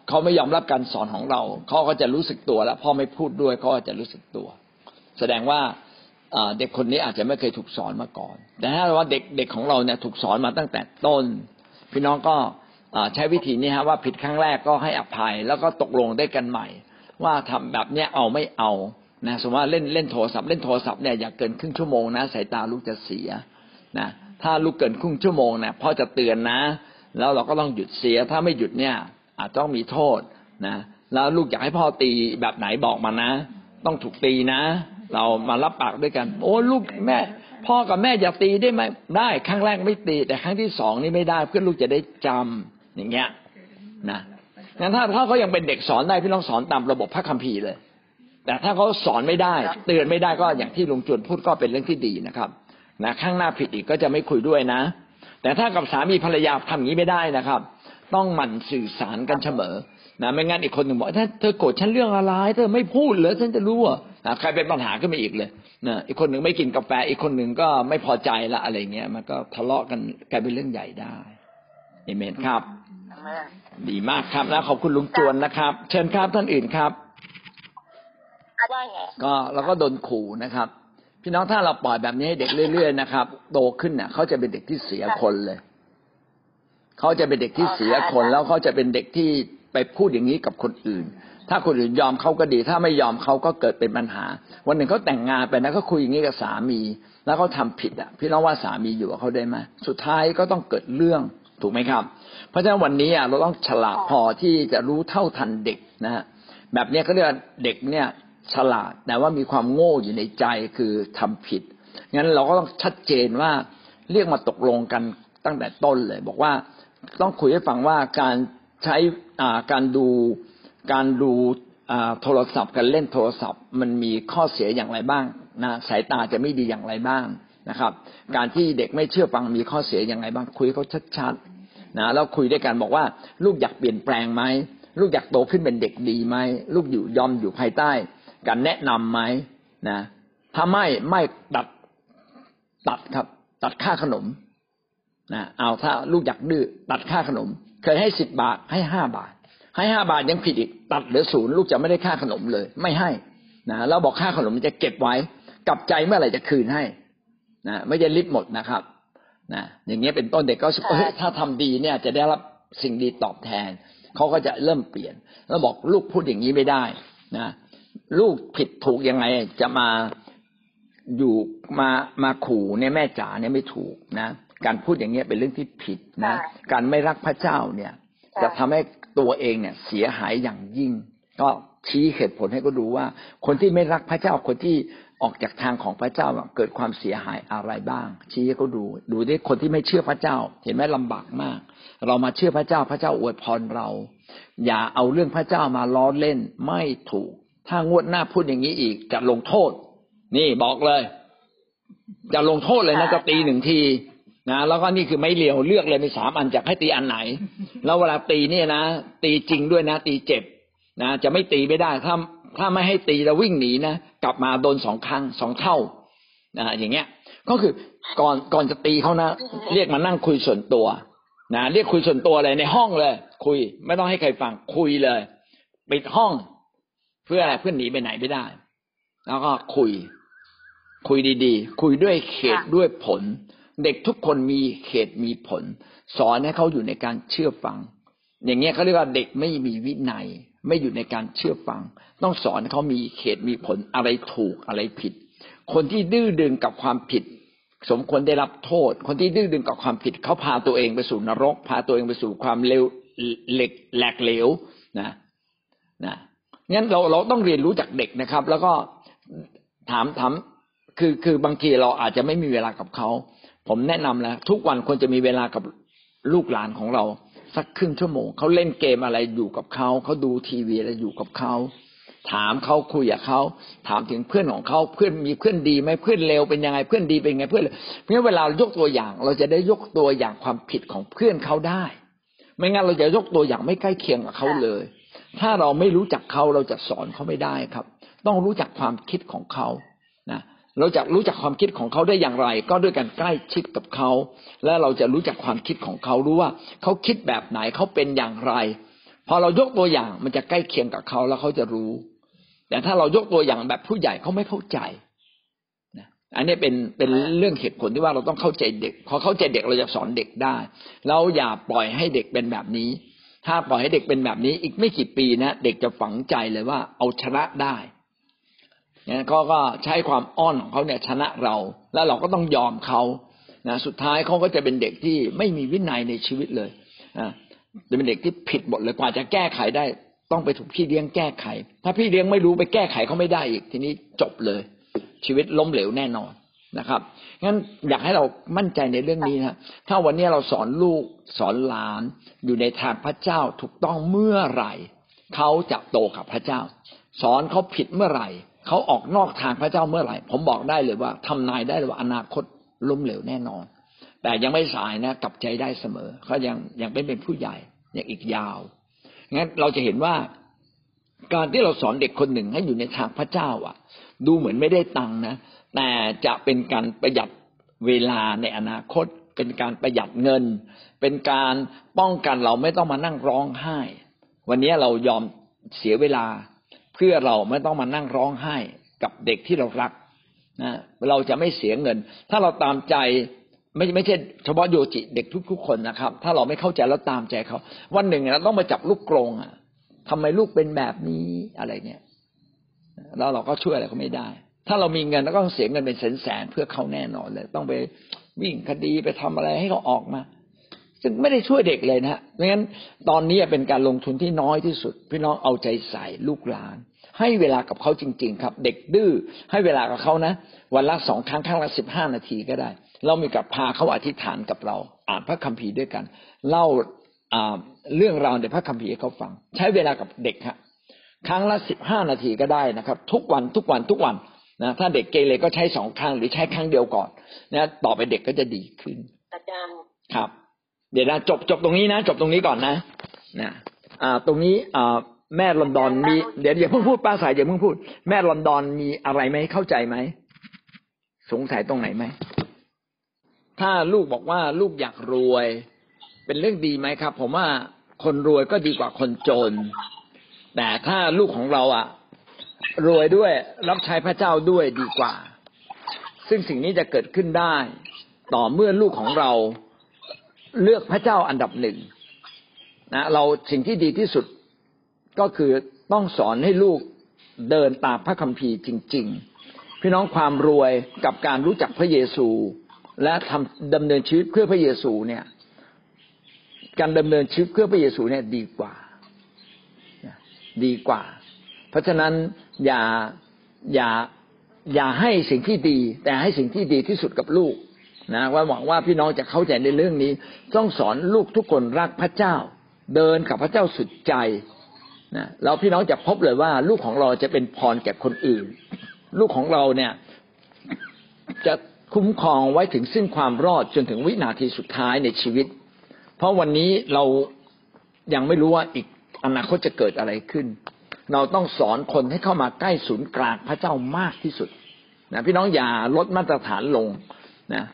เขาไม่ยอมรับการสอนของเราเขาก็จะรู้สึกตัวแล้วพ่อไม่พูดด้วยเขาก็จะรู้สึกตัวแสดงว่าเด็กคนนี้อาจจะไม่เคยถูกสอนมาก่อนแต่ถ้าว่าเด็กของเราเนี่ยถูกสอนมาตั้งแต่ต้นพี่น้องก็ใช้วิธีนี้ฮะว่าผิดครั้งแรกก็ให้อภัยแล้วก็ตกลงได้กันใหม่ว่าทำแบบเนี้ยเอาไม่เอานะสมมติว่าเล่นโทรศัพท์เนี่ยอย่าเกินครึ่งชั่วโมงนะสายตาลูกจะเสียนะถ้าลูกเกินครึ่งชั่วโมงเนี่ยพ่อจะเตือนนะแล้วเราก็ต้องหยุดเสียถ้าไม่หยุดเนี่ยอาจต้องมีโทษนะแล้วลูกอยากให้พ่อตีแบบไหนบอกมานะต้องถูกตีนะเรามารับปากด้วยกันโอ้ลูกแม่พ่อกับแม่อยากตีได้ไหมได้ครั้งแรกไม่ตีแต่ครั้งที่สองนี่ไม่ได้เพื่อลูกจะได้จำอย่างเงี้ยนะงั้นถ้าเขายังเป็นเด็กสอนได้พี่น้องสอนตามระบบพระคัมภีร์เลยแต่ถ้าเขาสอนไม่ได้เตือนไม่ได้ก็อย่างที่ลุงจวนพูดก็เป็นเรื่องที่ดีนะครับนะข้างหน้าผิดอีกก็จะไม่คุยด้วยนะแต่ถ้ากับสามีภรรยาทำอย่างนี้ไม่ได้นะครับต้องหมั่นสื่อสารกันเสมอนะไม่งั้นอีกคนหนึ่งบอกถ้าเธอโกรธฉันเรื่องอะไรเธอไม่พูดเหรอฉันจะรู้อ่ะใครเป็นปัญหาขึ้นมาอีกเลยนะอีกคนหนึ่งไม่กินกาแฟอีกคนหนึ่งก็ไม่พอใจละอะไรเงี้ยมันก็ทะเลาะกันกลายเป็นเรื่องใหญ่ได้เอเมนครับดีมากครับนะขอบคุณลุงจวนนะครับเชิญครับท่านอื่นครับก็เราก็โดนขู่นะครับพี่น้องถ้าเราปล่อยแบบนี้ให้เด็กเรื่อยๆนะครับโตขึ้นน่ะเขาจะเป็นเด็กที่เสียคนเลยเขาจะเป็นเด็กที่เสียคนแล้วเขาจะเป็นเด็กที่ไปพูดอย่างนี้กับคนอื่นถ้าคนอื่นยอมเขาก็ดีถ้าไม่ยอมเขาก็เกิดเป็นปัญหาวันหนึ่งเขาแต่งงานไปนะเขาคุยอย่างนี้กับสามีแล้วเขาทำผิดอ่ะพี่น้องว่าสามีอยู่กับเขาได้ไหมสุดท้ายก็ต้องเกิดเรื่องถูกไหมครับเพราะฉะนั้นวันนี้เราต้องฉลาดพอที่จะรู้เท่าทันเด็กนะฮะแบบนี้เขาเรียกว่าเด็กเนี่ยฉลาดแต่ว่ามีความโง่อยู่ในใจคือทำผิดงั้นเราก็ต้องชัดเจนว่าเรียกมาตกลงกันตั้งแต่ต้นเลยบอกว่าต้องคุยให้ฟังว่าการใช้การดูโทรศัพท์การเล่นโทรศัพท์มันมีข้อเสียอย่างไรบ้างนะสายตาจะไม่ดีอย่างไรบ้างนะครับการที่เด็กไม่เชื่อฟังมีข้อเสียอย่างไรบ้างคุยเขาชัดๆนะแล้วคุยด้วยกันบอกว่าลูกอยากเปลี่ยนแปลงไหมลูกอยากโตขึ้นเป็นเด็กดีไหมลูกยอมอยู่ภายใต้การแนะนำไหมนะถ้าไม่ตัดครับตัดค่าขนมนะเอาถ้าลูกอยากดื้อตัดค่าขนมเคยให้10 บาทให้5 บาทให้5 บาทยังผิดอีกตัดเหลือ0ลูกจะไม่ได้ค่าขนมเลยไม่ให้นะแล้วบอกค่าขนมจะเก็บไว้กลับใจเมื่อไหร่จะคืนให้นะไม่จะลิบหมดนะครับนะอย่างเงี้ยเป็นต้นเด็กก็ถ้าทำดีเนี่ยจะได้รับสิ่งดีตอบแทนเขาก็จะเริ่มเปลี่ยนแล้วบอกลูกพูดอย่างนี้ไม่ได้นะลูกผิดถูกยังไงจะมาขู่เนี่ยแม่จ๋าเนี่ยไม่ถูกนะการพูดอย่างเงี้ยเป็นเรื่องที่ผิดนะการไม่รักพระเจ้าเนี่ยจะทำให้ตัวเองเนี่ยเสียหายอย่างยิ่งก็ชี้เหตุผลให้ก็ดูว่าคนที่ไม่รักพระเจ้าคนที่ออกจากทางของพระเจ้าเกิดความเสียหายอะไรบ้างชี้ให้เขาดูดิคนที่ไม่เชื่อพระเจ้าเห็นไหมลำบากมากเรามาเชื่อพระเจ้าพระเจ้าอวยพรเราอย่าเอาเรื่องพระเจ้ามาล้อเล่นไม่ถูกถ้างวดหน้าพูดอย่างนี้อีกจะลงโทษนี่บอกเลยจะลงโทษเลยนะจะตี1 ทีนะแล้วก็นี่คือไม่เลียวเลือกเลยมี3 อันจะให้ตีอันไหนแล้วเวลาตีเนี่ยนะตีจริงด้วยนะตีเจ็บนะจะไม่ตีไม่ได้ถ้าไม่ให้ตีแล้ววิ่งหนีนะกลับมาโดน2 ครั้ง2 เท่าอย่างเงี้ยก็คือก่อนจะตีเขานะเรียกมานั่งคุยส่วนตัวนะเรียกคุยส่วนตัวเลยในห้องเลยคุยไม่ต้องให้ใครฟังคุยเลยปิดห้องเพื่ออะไรเพื่อหนีไปไหนไม่ได้แล้วก็คุยดีๆคุยด้วยเหตุด้วยผลเด็กทุกคนมีเหตุมีผลสอนให้เขาอยู่ในการเชื่อฟังอย่างเงี้ยเขาเรียกว่าเด็กไม่มีวินัยไม่อยู่ในการเชื่อฟังต้องสอนเขามีเหตุมีผลอะไรถูกอะไรผิดคนที่ดื้อดึงกับความผิดสมควรได้รับโทษคนที่ดื้อดึงกับความผิดเขาพาตัวเองไปสู่นรกพาตัวเองไปสู่ความเลวแหลกเหลวนะงั้นเราต้องเรียนรู้จากเด็กนะครับแล้วก็ถามคือบางทีเราอาจจะไม่มีเวลากับเขาผมแนะนำแล้วทุกวันควรจะมีเวลากับลูกหลานของเรา สักครึ่งชั่วโมงเขาเล่นเกมอะไรอยู่กับเขาเขาดูทีวีอะไรอยู่กับเขาถามเขาคุยกับเขาถามถึงเพื่อนของเขาเพื่อนมีเพื่อนดีไหมเพื่อนเลวเป็นยังไงเพื่อนดีเป็นยังไงเพื่อนเลวเพราะงั้นเวลายกตัวอย่างเราจะได้ยกตัวอย่างความผิดของเพื่อนเขาได้ไม่งั้นเราจะยกตัวอย่างไม่ใกล้เคียงกับเขาเลยถ้าเราไม่รู้จักเขาเราจะสอนเขาไม่ได้ครับต้องรู้จักความคิดของเขานะเราจะรู้จักความคิดของเขาได้อย่างไรก็ด้วยการใกล้ชิดกับเขาและเราจะรู้จักความคิดของเขารู้ว่าเขาคิดแบบไหนเขาเป็นอย่างไรพอเรายกตัวอย่างมันจะใกล้เคียงกับเขาแล้วเขาจะรู้แต่ถ้าเรายกตัวอย่างแบบผู้ใหญ่เขาไม่เข้าใจนะอันนี้เป็นเรื่องเหตุผลที่ว่าเราต้องเข้าใจเด็กพอเข้าใจเด็กเราจะสอนเด็กได้เราอย่าปล่อยให้เด็กเป็นแบบนี้ถ้าปล่อยให้เด็กเป็นแบบนี้อีกไม่กี่ปีนะเด็กจะฝังใจเลยว่าเอาชนะได้เนี่ยเขาก็ใช้ความอ้อนของเขาเนี่ยชนะเราแล้วเราก็ต้องยอมเขานะสุดท้ายเขาก็จะเป็นเด็กที่ไม่มีวินัยในชีวิตเลยนะจะเป็นเด็กที่ผิดหมดเลยกว่าจะแก้ไขได้ต้องไปถูกพี่เลี้ยงแก้ไขถ้าพี่เลี้ยงไม่รู้ไปแก้ไขเขาไม่ได้อีกทีนี้จบเลยชีวิตล้มเหลวแน่นอนนะครับงั้นอยากให้เรามั่นใจในเรื่องนี้นะถ้าวันนี้เราสอนลูกสอนหลานอยู่ในทางพระเจ้าถูกต้องเมื่อไหร่เขาจะโตกับพระเจ้าสอนเขาผิดเมื่อไหร่เขาออกนอกทางพระเจ้าเมื่อไหร่ผมบอกได้เลยว่าทำนายได้เลยว่าอนาคตล้มเหลวแน่นอนแต่ยังไม่สายนะกลับใจได้เสมอเขายังเป็นผู้ใหญ่ยังอีกยาวงั้นเราจะเห็นว่าการที่เราสอนเด็กคนหนึ่งให้อยู่ในทางพระเจ้าอ่ะดูเหมือนไม่ได้ตังค์นะแต่จะเป็นการประหยัดเวลาในอนาคตเป็นการประหยัดเงินเป็นการป้องกันเราไม่ต้องมานั่งร้องไห้วันนี้เรายอมเสียเวลาเพื่อเราไม่ต้องมานั่งร้องไห้กับเด็กที่เรารักนะเราจะไม่เสียเงินถ้าเราตามใจไม่ใช่เฉพาะโยจิเด็กทุกคนนะครับถ้าเราไม่เข้าใจแล้วตามใจเขาวันหนึ่งเราต้องมาจับลูกกรงอ่ะทำไมลูกเป็นแบบนี้อะไรเนี่ยแล้วเราก็ช่วยอะไรเขาไม่ได้ถ้าเรามีเงินแล้วก็เสียเงินเป็นแสนๆเพื่อเขาแน่นอนเลยต้องไปวิ่งคดีไปทำอะไรให้เขาออกมาซึ่งไม่ได้ช่วยเด็กเลยนะเพราะงั้นตอนนี้เป็นการลงทุนที่น้อยที่สุดพี่น้องเอาใจใส่ลูกหลานให้เวลากับเขาจริงๆครับเด็กดื้อให้เวลากับเขานะวันละ2ครั้งครั้งละ15นาทีก็ได้เรามีกับพาเขาอธิษฐานกับเราอ่านพระคัมภีร์ด้วยกันเล่าเรื่องราวในพระคัมภีร์ให้เขาฟังใช้เวลากับเด็กครับครั้งละ15นาทีก็ได้นะครับทุกวันนะถ้าเด็กเกเรก็ใช้2ครั้งหรือใช้ครั้งเดียวก่อนนะต่อไปเด็กก็จะดีขึ้นอาจารย์ครับเดี๋ยวนะจบตรงนี้นะจบตรงนี้ก่อนนะนะตรงนี้แม่ลอนดอนมีเดี๋ยวอย่าเพิ่งพูดป้าสายอย่าเพิ่งพูดแม่ลอนดอนมีอะไรไหมเข้าใจไหมสงสัยตรงไหนไหมถ้าลูกบอกว่าลูกอยากรวยเป็นเรื่องดีไหมครับผมว่าคนรวยก็ดีกว่าคนจนแต่ถ้าลูกของเราอ่ะรวยด้วยรับใช้พระเจ้าด้วยดีกว่าซึ่งสิ่งนี้จะเกิดขึ้นได้ต่อเมื่อลูกของเราเลือกพระเจ้าอันดับหนึ่งนะเราสิ่งที่ดีที่สุดก็คือต้องสอนให้ลูกเดินตามพระคัมภีร์จริงๆพี่น้องความรวยกับการรู้จักพระเยซูและดำเนินชีวิตเพื่อพระเยซูเนี่ยการดำเนินชีวิตเพื่อพระเยซูเนี่ยดีกว่าเพราะฉะนั้นอย่าให้สิ่งที่ดีแต่ให้สิ่งที่ดีที่สุดกับลูกนะว่าหวังว่าพี่น้องจะเข้าใจในเรื่องนี้ต้องสอนลูกทุกคนรักพระเจ้าเดินกับพระเจ้าสุดใจนะแล้วพี่น้องจะพบเลยว่าลูกของเราจะเป็นพรแก่คนอื่นลูกของเราเนี่ยจะคุ้มครองไว้ถึงสิ้นความรอดจนถึงวินาทีสุดท้ายในชีวิตเพราะวันนี้เรายังไม่รู้ว่าอีกอนาคตจะเกิดอะไรขึ้นเราต้องสอนคนให้เข้ามาใกล้ศูนย์กลางพระเจ้ามากที่สุดนะพี่น้องอย่าลดมาตรฐานลงนะ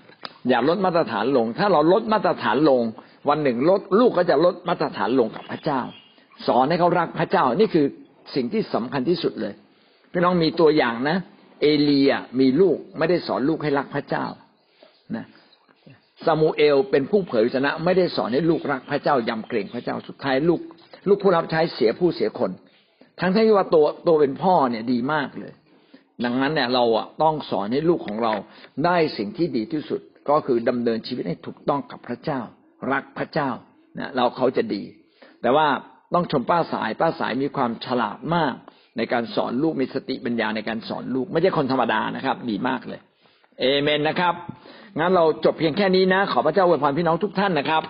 อย่าลดมาตรฐานลงถ้าเราลดมาตรฐานลงวันหนึ่งลูกก็จะลดมาตรฐานลงกับพระเจ้าสอนให้เขารักพระเจ้านี่คือสิ่งที่สำคัญที่สุดเลยพี่น้องมีตัวอย่างนะเอลียมีลูกไม่ได้สอนลูกให้รักพระเจ้านะซามูเอลเป็นผู้เผยชนะไม่ได้สอนให้ลูกรักพระเจ้ายำเกรงพระเจ้าสุดท้ายลูกผู้รับใช้เสียคนทั้งที่ว่าตัวเป็นพ่อเนี่ยดีมากเลยดังนั้นเนี่ยเราอ่ะต้องสอนให้ลูกของเราได้สิ่งที่ดีที่สุดก็คือดำเนินชีวิตให้ถูกต้องกับพระเจ้ารักพระเจ้านะเราเขาจะดีแต่ว่าต้องชมป้าสายมีความฉลาดมากในการสอนลูกมีสติปัญญาในการสอนลูกไม่ใช่คนธรรมดานะครับดีมากเลยเอเมนนะครับงั้นเราจบเพียงแค่นี้นะขอพระเจ้าอวยพรพี่น้องทุกท่านนะครับ